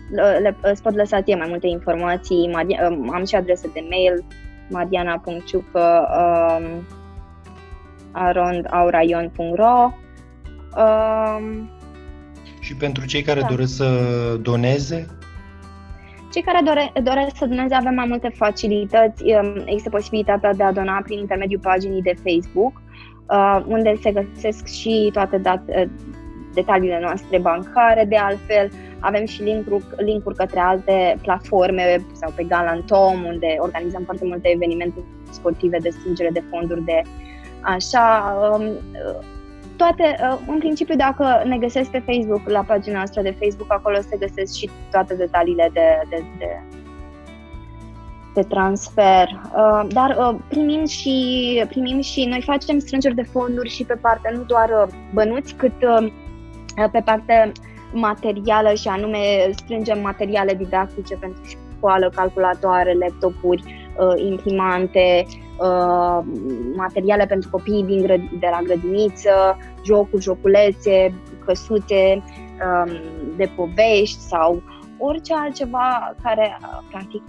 le, îți pot lăsa ție mai multe informații. Maria, am și adresă de mail mariana punct ciucă um, arond auraion punct ro. um, Și pentru cei care da. doresc să doneze? Cei care dore, doresc să doneze avem mai multe facilități. Există posibilitatea de a dona prin intermediul paginii de Facebook, unde se găsesc și toate dat- detaliile noastre bancare. De altfel, avem și link-uri, link-uri către alte platforme sau pe Galantom, unde organizăm foarte multe evenimente sportive de strângere de fonduri de așa. Toate, în principiu, dacă ne găsesc pe Facebook, la pagina noastră de Facebook, acolo se găsesc și toate detaliile de, de, de, de transfer. Dar primim și, primim și, noi facem strângeri de fonduri și pe partea, nu doar bănuți, cât pe partea materială și anume strângem materiale didactice pentru școală, calculatoare, laptopuri, imprimante, materiale pentru copiii din grăd- de la grădiniță, jocuri, joculețe, căsuțe de povești sau orice altceva care practic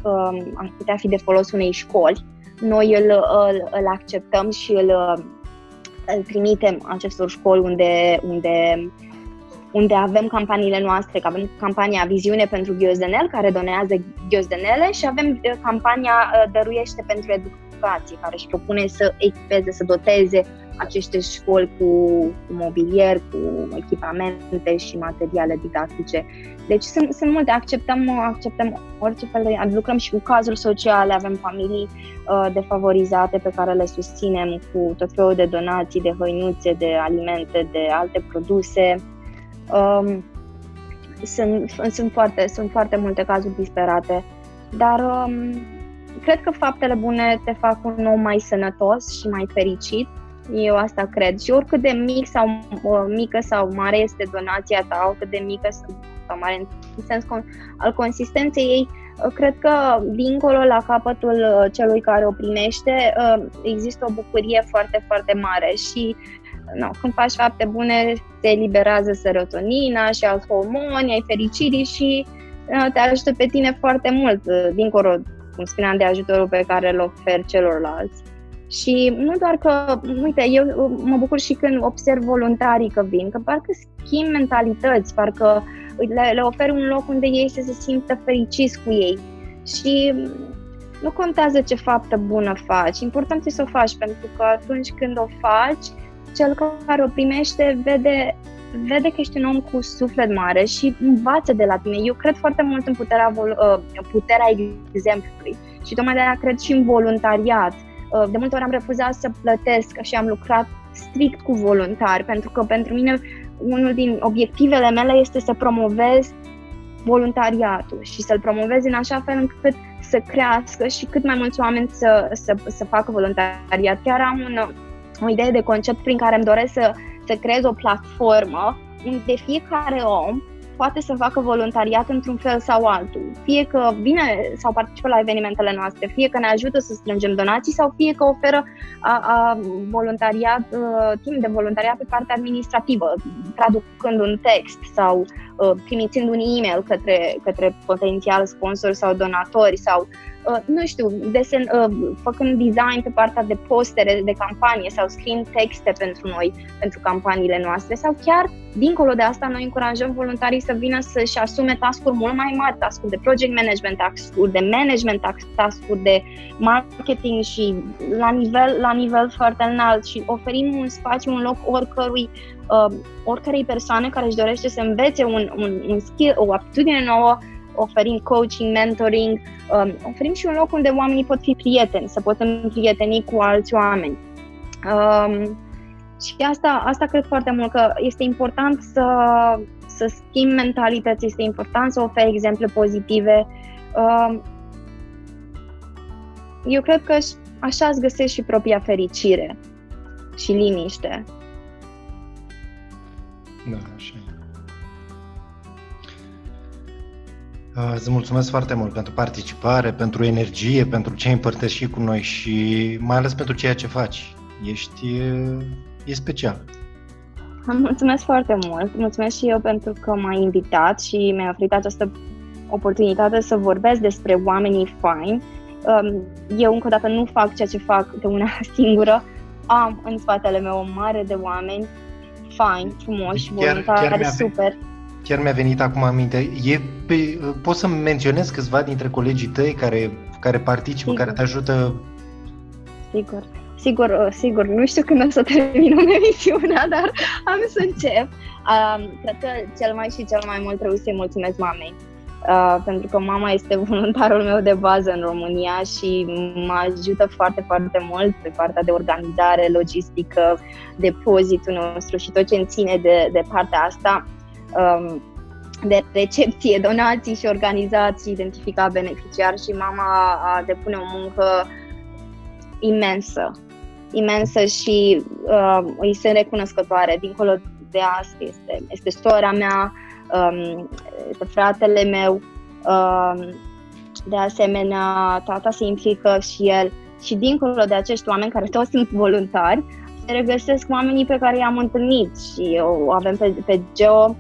ar putea fi de folos unei școli. Noi îl, îl, îl acceptăm și îl, îl trimitem acestor școli unde, unde unde avem campaniile noastre, că avem campania Viziune pentru ghiozdenel, care donează ghiozdenele, și avem campania Dăruiește pentru educație, care își propune să echipeze, să doteze aceste școli cu mobilier, cu echipamente și materiale didactice. Deci sunt, sunt multe, acceptăm, acceptăm orice fel de... Lucrăm și cu cazuri sociale, avem familii uh, defavorizate pe care le susținem cu tot felul de donații, de hăinuțe, de alimente, de alte produse. Um, sunt, sunt, foarte, sunt foarte multe cazuri disperate, dar... Um, Cred că faptele bune te fac un om mai sănătos și mai fericit, eu asta cred. Și oricât de mic sau mică sau mare este donația ta, oricât de mică sau mare în sens al consistenței ei, cred că dincolo, la capătul celui care o primește, există o bucurie foarte, foarte mare. Și no, când faci fapte bune, te eliberează serotonina și alți hormoni, ai fericirii și no, te ajută pe tine foarte mult, dincolo, cum spuneam, de ajutorul pe care îl ofer celorlalți. Și nu doar că, uite, eu mă bucur și când observ voluntarii că vin, că parcă schimb mentalități, parcă le, le ofer un loc unde ei să se simtă fericiți cu ei. Și nu contează ce faptă bună faci, important e să o faci, pentru că atunci când o faci, cel care o primește vede, vede că ești un om cu suflet mare și învață de la tine. Eu cred foarte mult în puterea, puterea exemplului și tocmai de-aia cred și în voluntariat. De multe ori am refuzat să plătesc și am lucrat strict cu voluntari, pentru că pentru mine unul din obiectivele mele este să promovez voluntariatul și să-l promovez în așa fel încât să crească și cât mai mulți oameni să, să, să facă voluntariat. Chiar am un, o idee de concept prin care îmi doresc să să creez o platformă unde fiecare om poate să facă voluntariat într-un fel sau altul. Fie că vine sau participă la evenimentele noastre, fie că ne ajută să strângem donații sau fie că oferă a, a, voluntariat, a, timp de voluntariat pe partea administrativă, traducând un text sau a, trimițând un e-mail către, către potențial sponsori sau donatori sau, a, nu știu, desen, a, făcând design pe partea de postere de campanie sau scriind texte pentru noi, pentru campaniile noastre sau chiar, dincolo de asta, noi încurajăm voluntarii să vină să-și asume task-uri mult mai mari, task-uri de project management, task-uri de management, task-uri de marketing și la nivel, la nivel foarte înalt și oferim un spațiu, un loc oricărui, uh, oricărei persoane care își dorește să învețe un, un, un skill, o aptitudine nouă, oferim coaching, mentoring, um, oferim și un loc unde oamenii pot fi prieteni, să pot împrieteni cu alți oameni. Um, și asta, asta cred foarte mult, că este important să... să schimbi mentalități, este important să oferi exemple pozitive. Eu cred că așa îți găsești și propria fericire și liniște. Da, așa. Îți mulțumesc foarte mult pentru participare, pentru energie, pentru ce ai împărtășit cu noi și mai ales pentru ceea ce faci. Ești e special. Mulțumesc foarte mult, mulțumesc și eu pentru că m-ai invitat și mi-ai oferit această oportunitate să vorbesc despre oamenii faini. Eu încă o dată nu fac ceea ce fac de una singură, am în spatele meu o mare de oameni faini, frumoși, voluntari, chiar super. Chiar mi-a venit acum aminte, e pe, poți să menționez câțiva dintre colegii tăi care, care participă, sigur, care te ajută? Sigur. Sigur, sigur, nu știu când o să terminăm emisiunea, dar am să încep. Uh, cred că cel mai și cel mai mult trebuie să-i mulțumesc mamei, uh, pentru că mama este voluntarul meu de bază în România și mă ajută foarte, foarte mult pe partea de organizare, logistică, depozitul nostru și tot ce ține de, de partea asta, um, de recepție, donații și organizații, identifica beneficiari și mama a depune o muncă imensă. imensă și uh, îi sunt recunoscătoare. Dincolo de asta este, este sora mea, um, este fratele meu, um, de asemenea tata se implică și el și dincolo de acești oameni care toți sunt voluntari, se regăsesc oamenii pe care i-am întâlnit și o avem pe, pe Geo.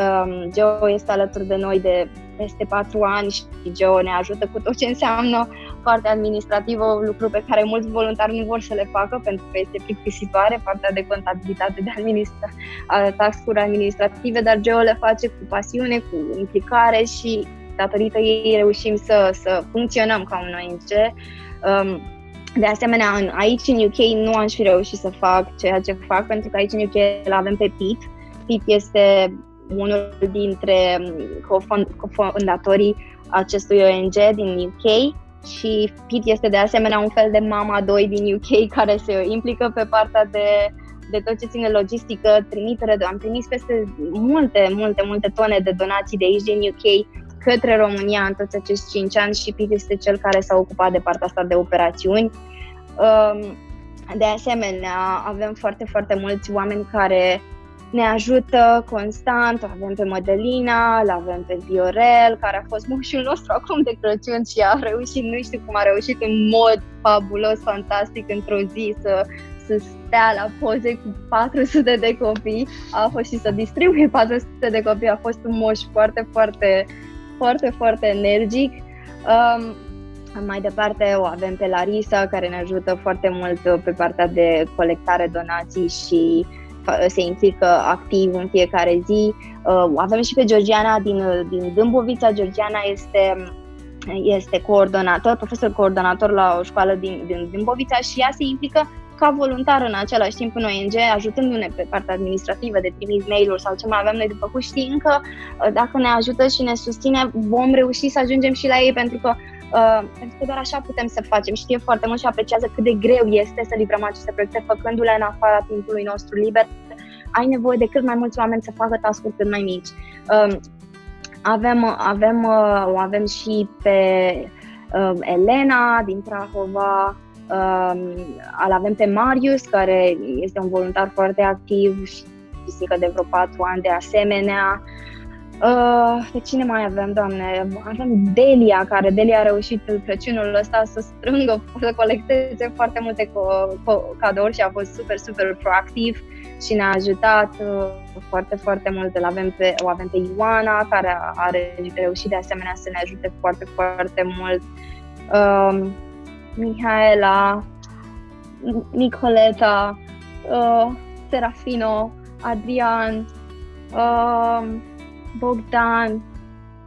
Um, Geo este alături de noi de peste patru ani și Geo ne ajută cu tot ce înseamnă partea administrativă, lucru pe care mulți voluntari nu vor să le facă pentru că este plictisitoare, partea de contabilitate, de administra- tax-uri administrative, dar Geo le face cu pasiune, cu implicare și datorită ei reușim să, să funcționăm ca un O N G. Um, De asemenea, în, aici în U K nu aș fi reușit să fac ceea ce fac, pentru că aici în U K îl avem pe Pip. Pip este unul dintre cofondatorii acestui O N G din U K și Pip este de asemenea un fel de mama doi din U K care se implică pe partea de, de tot ce ține logistică, trimitere. Am trimis peste multe, multe, multe tone de donații de aici din U K către România în toți acești cinci ani și Pip este cel care s-a ocupat de partea asta de operațiuni. De asemenea, avem foarte, foarte mulți oameni care ne ajută constant. Avem pe Madelina, l-avem pe Viorel, care a fost moșul nostru acum de Crăciun și a reușit, nu știu cum a reușit, în mod fabulos, fantastic, într-o zi să, să stea la poze cu patru sute de copii. A fost și să distribuie patru sute de copii. A fost un moș foarte, foarte foarte, foarte energic. Um, mai departe o avem pe Larisa, care ne ajută foarte mult pe partea de colectare donații și se implică activ în fiecare zi. Uh, avem și pe Georgiana din, din Dâmbovița. Georgiana este, este coordonator, profesor coordonator la o școală din, din Dâmbovița și ea se implică ca voluntar în același timp în O N G, ajutându-ne pe partea administrativă de trimis mail-uri sau ce mai avem noi de făcut, știind că dacă ne ajută și ne susține, vom reuși să ajungem și la ei, pentru că, uh, pentru că doar așa putem să facem. Știe foarte mult și apreciază cât de greu este să livrăm aceste proiecte, făcându-le în afara timpului nostru liber. Ai nevoie de cât mai mulți oameni să facă task-uri cât mai mici. Uh, avem, avem, uh, avem și pe uh, Elena din Prahova. Al avem pe Marius, care este un voluntar foarte activ și fizică de vreo patru ani de asemenea. Pe cine mai avem, doamne? Avem Delia, care Delia a reușit Crăciunul ăsta să strângă, să colecteze foarte multe cadouri și a fost super, super proactiv și ne-a ajutat foarte, foarte mult. O avem pe, o avem pe Ioana, care a reușit de asemenea să ne ajute foarte, foarte mult. Mihaela, Nicoleta, uh, Serafino, Adrian, uh, Bogdan,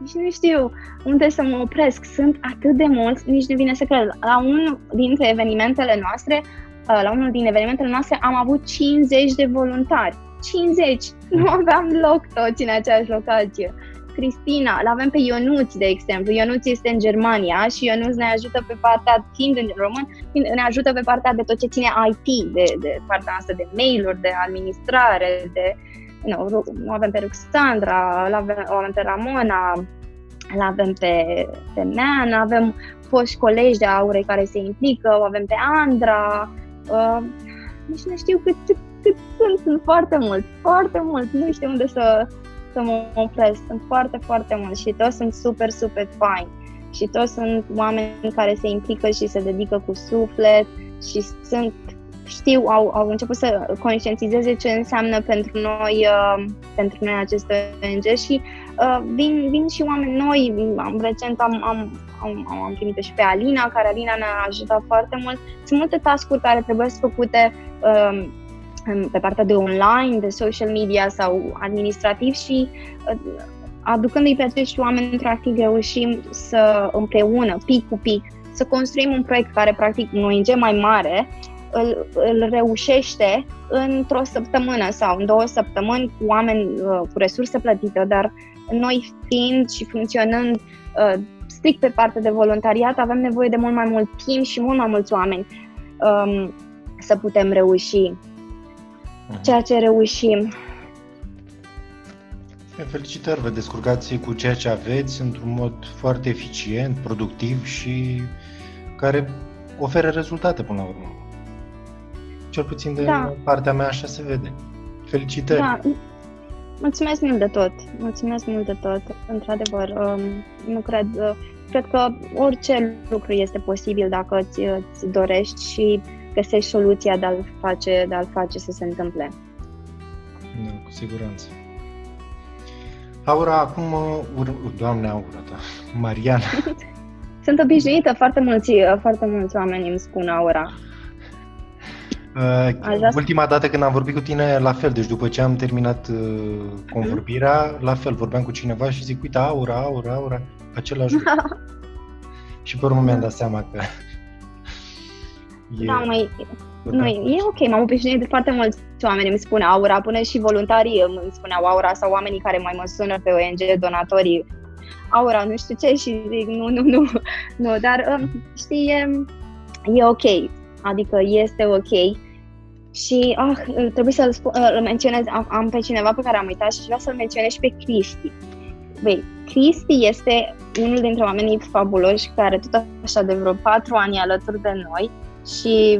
nici nu știu unde să mă opresc. Sunt atât de mulți, nici nu vine să cred. La unul dintre evenimentele noastre, uh, la unul din evenimentele noastre am avut cincizeci de voluntari. cincizeci! Nu aveam loc toți în aceeași locație. Cristina, l-avem pe Ionuț, de exemplu. Ionuț este în Germania și Ionuț ne ajută pe partea, fiind în român, ne ajută pe partea de tot ce ține I T, de, de partea asta de mail-uri, de administrare, de, nu, o avem pe Alexandra, o avem pe Ramona, l-avem pe, pe Mean, avem foști colegi de Aurei care se implică, o avem pe Andra, uh, nici nu știu cât, cât, cât sunt, sunt foarte mulți, foarte mulți, nu știu unde să... să mă opresc. Sunt foarte, foarte mulți și toți sunt super, super faini și toți sunt oameni care se implică și se dedică cu suflet și sunt, știu, au, au început să conștientizeze ce înseamnă pentru noi, uh, pentru noi acest O N G și uh, vin, vin și oameni noi. Am, recent am, am, am, am primit și pe Alina, care Alina ne-a ajutat foarte mult. Sunt multe task-uri care trebuie să făcute uh, pe partea de online, de social media sau administrativ și aducându-i pe acești oameni, practic reușim să împreună, pic cu pic, să construim un proiect care, practic, un O N G mai mare îl, îl reușește într-o săptămână sau în două săptămâni cu oameni cu resurse plătite, dar noi fiind și funcționând strict pe partea de voluntariat, avem nevoie de mult mai mult timp și mult mai mulți oameni um, să putem reuși ceea ce reușim. Felicitări, vă descurcați cu ceea ce aveți într-un mod foarte eficient, productiv și care oferă rezultate până la urmă. Cel puțin de da. Partea mea așa se vede. Felicitări! Da. Mulțumesc mult de tot! Mulțumesc mult de tot! Într-adevăr, nu cred... Cred că orice lucru este posibil dacă îți, îți dorești și găsești soluția de a-l face, de a-l face să se întâmple. Da, cu siguranță. Aura, acum... Ur- Doamne, Aura ta! Mariana! Sunt obișnuită, foarte mulți, foarte mulți oameni îmi spun Aura. Uh, ultima dată când am vorbit cu tine, la fel, deci după ce am terminat uh, convorbirea, la fel, vorbeam cu cineva și zic, uite, Aura, Aura, Aura, același lucru. Și pe urmă mi-am dat seama că... E... Da, măi, nu, e ok, m-am obișnuit de foarte mulți oameni, îmi spun Aura, până și voluntarii îmi spuneau Aura sau oamenii care mai mă sună pe O N G, donatorii, Aura, nu știu ce, și zic nu, nu, nu, nu, dar știi, e, e ok, adică este ok. Și ah, trebuie să-l spun, îl menționez, am, am pe cineva pe care am uitat și vreau să-l menționez și pe Cristi. Băi, Cristi este unul dintre oamenii fabuloși care tot așa de vreo patru ani alături de noi și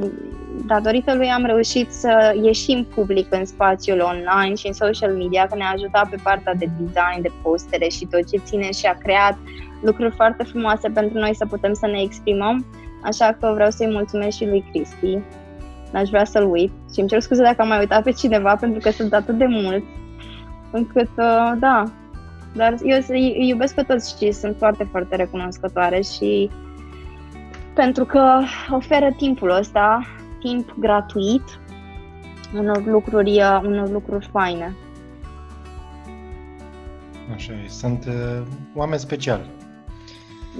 datorită lui am reușit să ieșim public în spațiul online și în social media, că ne-a ajutat pe partea de design, de postere și tot ce ține și a creat lucruri foarte frumoase pentru noi să putem să ne exprimăm, așa că vreau să-i mulțumesc și lui Cristi. N-aș vrea să-l uit și îmi cer scuze dacă am mai uitat pe cineva, pentru că sunt atât de mulți, încât, uh, da, dar eu îi iubesc pe toți și sunt foarte, foarte recunoscătoare și pentru că oferă timpul ăsta, timp gratuit, unor lucruri, unor lucruri faine. Așa e, sunt uh, oameni speciali.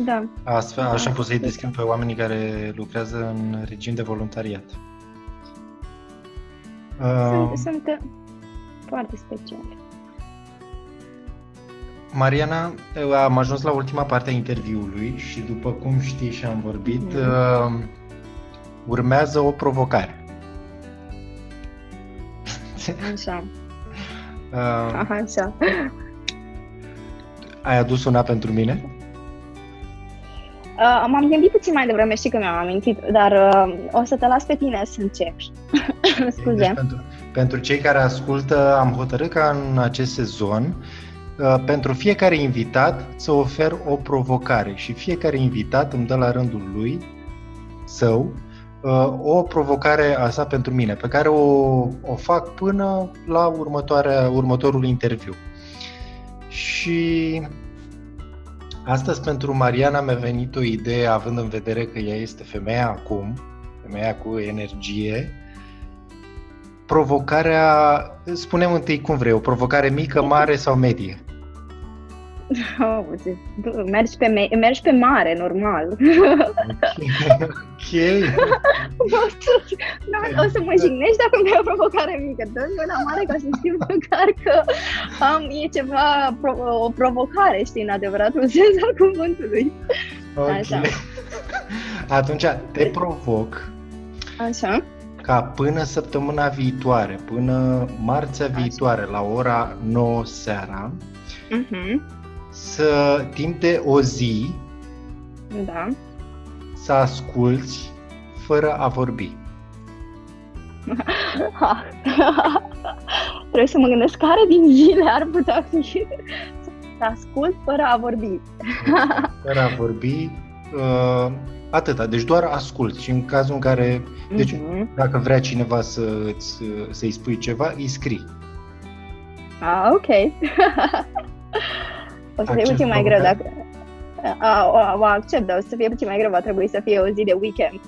Da. Astfel, așa pot să-i descriu pe oamenii care lucrează în regim de voluntariat. Sunt, uh, sunt foarte speciale. Mariana, am ajuns la ultima parte a interviului și după cum știi și am vorbit, uh, urmează o provocare. Așa. uh, Așa. Ai adus una pentru mine? Uh, m-am gândit puțin mai devreme, știi că mi-am amintit, dar uh, o să te las pe tine să începi. Scuze. Deci, pentru, pentru cei care ascultă, am hotărât ca în acest sezon, uh, pentru fiecare invitat să ofer o provocare și fiecare invitat îmi dă la rândul lui, său, uh, o provocare a sa pentru mine, pe care o, o fac până la următoarea, următorul interviu. Și... astăzi pentru Mariana mi-a venit o idee, având în vedere că ea este femeia acum, femeia cu energie. Provocarea, spunem întâi cum vrei, o provocare mică, mare sau medie? Oh, mergi, pe me- mergi pe mare, normal. Ok. Okay. Nu o să mă jignești dacă îmi dai o provocare mică. Dă-mi una mare ca să știu măcar că am, e ceva, o provocare, știi, în adevăratul sens al cuvântului. Ok. Așa. Atunci te provoc. Așa. Ca până săptămâna viitoare, până marțea viitoare, la ora nouă seara, uh-huh, să timp de o zi, da, să asculți fără a vorbi. Trebuie să mă gândesc care din zile ar putea fi să ascult fără a vorbi. Fără a vorbi, uh, atâta, deci doar asculți și în cazul în care, uh-huh, deci dacă vrea cineva să să-i spui ceva, îi scrii. Ah, ok. O să fie puțin mai greu dacă... A, o, o accept, dar o să fie puțin mai greu, va trebui să fie o zi de weekend.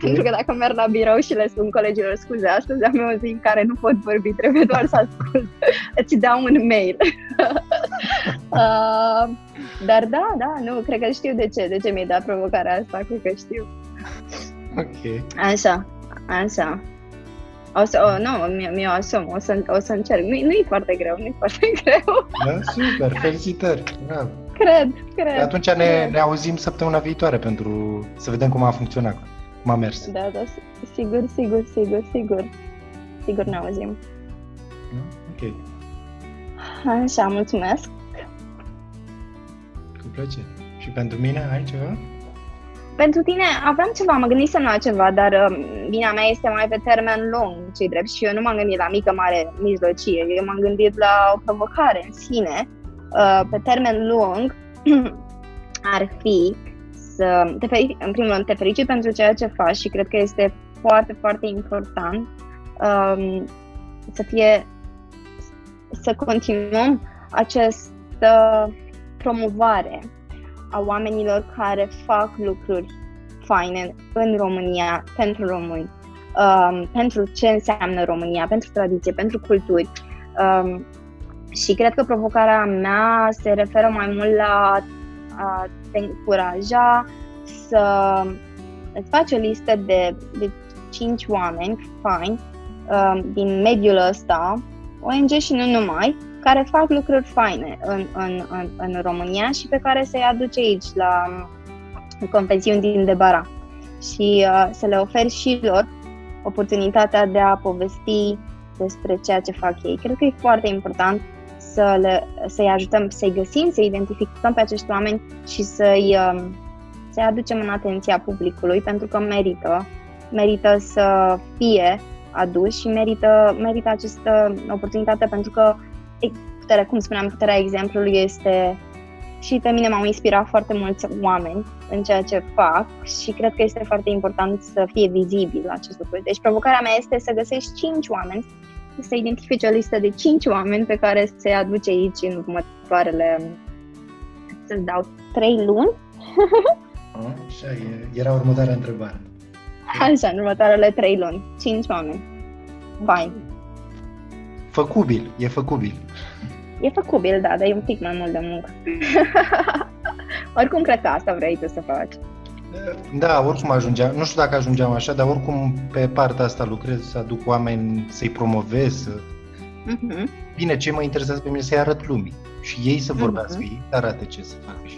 Pentru că dacă merg la birou și le spun colegilor, scuze, astăzi am eu o zi în care nu pot vorbi, trebuie doar să ascult. Îți dau un mail. uh, dar da, da, nu, cred că știu de ce, de ce mi-ai dat provocarea asta, cred că știu. Ok. Așa, așa. O să, oh, nu, mi-o, mi-o asum, o să, o să încerc. Nu, nu e foarte greu, nu e foarte greu. Da, super, felicitări, bravo. Cred, cred. De atunci ne, ne auzim săptămâna viitoare pentru să vedem cum a funcționat, cum a mers. Da, da, sigur, sigur, sigur, sigur. Sigur ne auzim. Ok. Așa, mulțumesc. Cu plăcere. Și pentru mine ai ceva? Pentru tine aveam ceva, mă gândisem la ceva, dar vina mea este mai pe termen lung, ce-i drept, și eu nu m-am gândit la mică, mare, mijlocie, eu m-am gândit la o provocare în sine. Pe termen lung ar fi să te ferici, în primul rând, te ferici pentru ceea ce faci și cred că este foarte, foarte important um, să fie, să continuăm această promovare a oamenilor care fac lucruri faine în România, pentru români, um, pentru ce înseamnă România, pentru tradiție, pentru culturi. Um, și cred că provocarea mea se referă mai mult la a te încuraja să îți faci o listă de, de cinci oameni faini din mediul ăsta, O N G și nu numai, care fac lucruri faine în, în, în, în România și pe care să-i aduci aici la Confesiuni din Debara și uh, să le oferi și lor oportunitatea de a povesti despre ceea ce fac ei. Cred că e foarte important să le, să-i ajutăm, să-i găsim, să-i identificăm pe acești oameni și să-i, uh, să-i aducem în atenția publicului, pentru că merită, merită să fie aduși și merită, merită această oportunitate, pentru că puterea, cum spuneam, puterea exemplului este, și pe mine m-au inspirat foarte mulți oameni în ceea ce fac și cred că este foarte important să fie vizibil acest lucru. Deci provocarea mea este să găsești cinci oameni, să identifici o listă de cinci oameni pe care să-i aduci aici în următoarele, să-ți dau, trei luni? Așa, era următoarea întrebare. Așa, în următoarele trei luni, cinci oameni. Fain. Făcubil, e făcubil. E făcubil, da, dar e un pic mai mult de muncă. Oricum, cred că asta vrei tu să faci. Da, oricum ajungeam, nu știu dacă ajungeam așa, dar oricum pe partea asta lucrez, să aduc oameni, să-i promovez. Să... Uh-huh. Bine, ce mă interesează pe mine să-i arăt lumii și ei să vorbească, uh-huh. ei să arate ce să fac și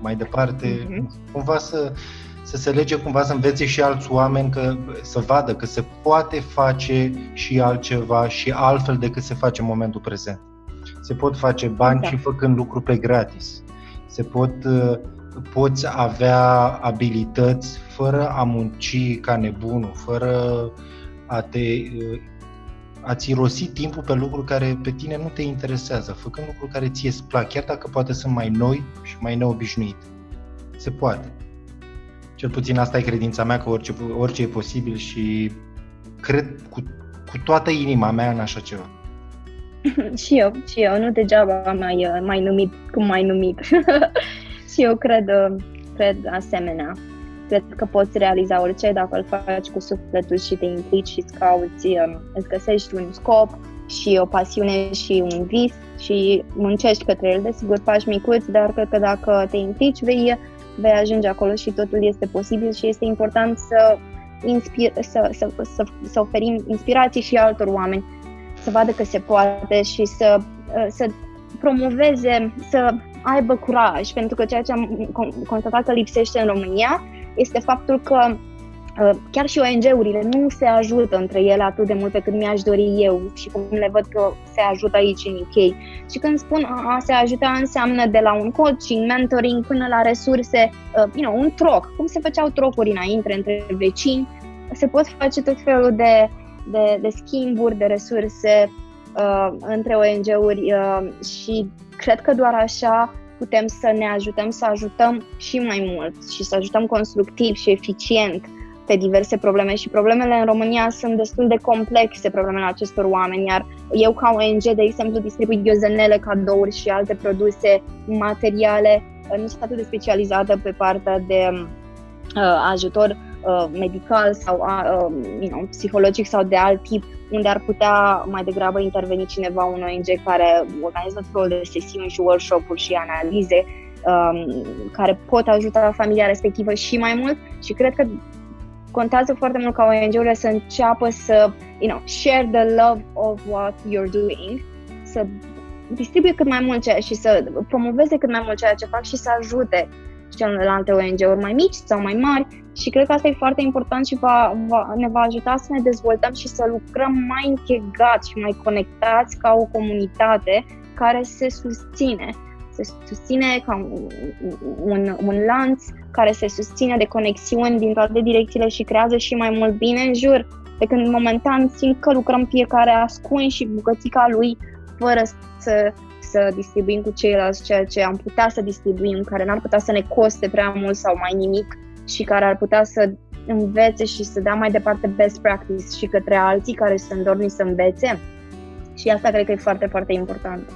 mai departe, uh-huh. cumva să... să se lege cumva, să învețe și alți oameni, că, să vadă că se poate face și altceva și altfel decât se face în momentul prezent. Se pot face bani exact. Și făcând lucruri pe gratis. Se pot, poți avea abilități fără a munci ca nebunul, fără a te, a-ți irosi timpul pe lucruri care pe tine nu te interesează, făcând lucruri care ție îți plac, chiar dacă poate sunt mai noi și mai neobișnuite. Se poate. Cel puțin asta e credința mea, că orice, orice e posibil și cred cu, cu toată inima mea în așa ceva. și eu, și eu, nu degeaba mai, mai numit, cum mai numit. Și eu cred, cred asemenea. Cred că poți realiza orice dacă îl faci cu sufletul și te implici și îți cauți, îți găsești un scop și o pasiune și un vis și muncești către el. Desigur, pași micuți, dar cred că dacă te implici vei... vei ajunge acolo și totul este posibil și este important să, inspir, să, să, să, să oferim inspirații și altor oameni, să vadă că se poate și să, să promoveze, să aibă curaj, pentru că ceea ce am constatat că lipsește în România este faptul că chiar și O N G-urile nu se ajută între ele atât de mult pe cât mi-aș dori eu și cum le văd că se ajută aici în U K. Și când spun a se ajuta, înseamnă de la un coaching, mentoring, până la resurse, you know, un troc. Cum se făceau trocuri înainte între vecini, se pot face tot felul de, de, de schimburi, de resurse uh, între O N G-uri uh, și cred că doar așa putem să ne ajutăm, să ajutăm și mai mult și să ajutăm constructiv și eficient pe diverse probleme și problemele în România sunt destul de complexe, problemele acestor oameni, iar eu ca O N G, de exemplu, distribui ghiozdanele, cadouri și alte produse, materiale, nu sunt atât de specializată pe partea de uh, ajutor uh, medical sau uh, you know, psihologic sau de alt tip, unde ar putea mai degrabă interveni cineva, un O N G care organizează tot felul de sesiuni și workshop-uri și analize uh, care pot ajuta familia respectivă și mai mult și cred că contează foarte mult ca O N G-urile să înceapă să, you know, share the love of what you're doing, să distribuie cât mai mult ceea și să promoveze cât mai mult ceea ce fac și să ajute celelalte O N G-uri mai mici sau mai mari și cred că asta e foarte important și va, va, ne va ajuta să ne dezvoltăm și să lucrăm mai închegați și mai conectați ca o comunitate care se susține. Se susține ca un, un, un lanț care se susține de conexiuni din toate direcțiile și creează și mai mult bine în jur, pe când momentan simt că lucrăm fiecare ascunși și bucățica lui fără să, să distribuim cu ceilalți ceea ce am putea să distribuim, care n-ar putea să ne coste prea mult sau mai nimic și care ar putea să învețe și să dea mai departe best practice și către alții care sunt dorniți să învețe și asta cred că e foarte, foarte important.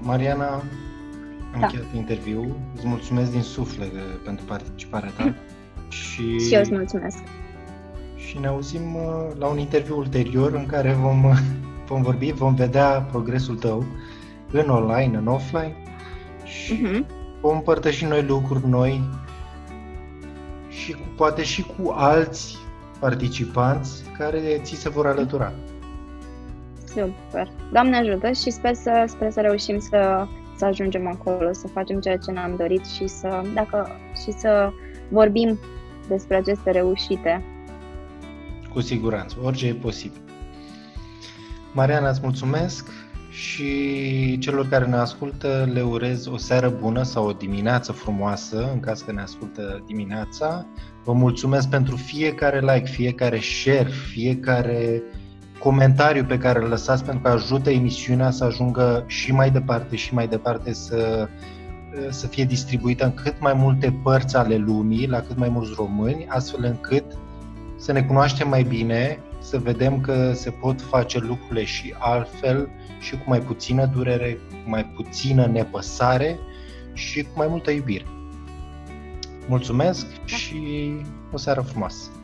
Mariana, am da. încheiat interviul, îți mulțumesc din suflet pentru participarea ta și, și eu îți mulțumesc. Și ne auzim la un interviu ulterior în care vom, vom vorbi, vom vedea progresul tău în online, în offline și uh-huh. vom împărtăși noi lucruri noi și cu, poate și cu alți participanți care ți se vor alătura. Super! Doamne ajută și sper să, sper să reușim să, să ajungem acolo, să facem ceea ce ne-am dorit și să, dacă, și să vorbim despre aceste reușite. Cu siguranță, orice e posibil. Mariana, îți mulțumesc și celor care ne ascultă le urez o seară bună sau o dimineață frumoasă, în caz că ne ascultă dimineața. Vă mulțumesc pentru fiecare like, fiecare share, fiecare comentariu pe care îl lăsați, pentru că ajută emisiunea să ajungă și mai departe și mai departe să, să fie distribuită în cât mai multe părți ale lumii, la cât mai mulți români, astfel încât să ne cunoaștem mai bine, să vedem că se pot face lucrurile și altfel și cu mai puțină durere, cu mai puțină nepăsare și cu mai multă iubire. Mulțumesc și o seară frumoasă!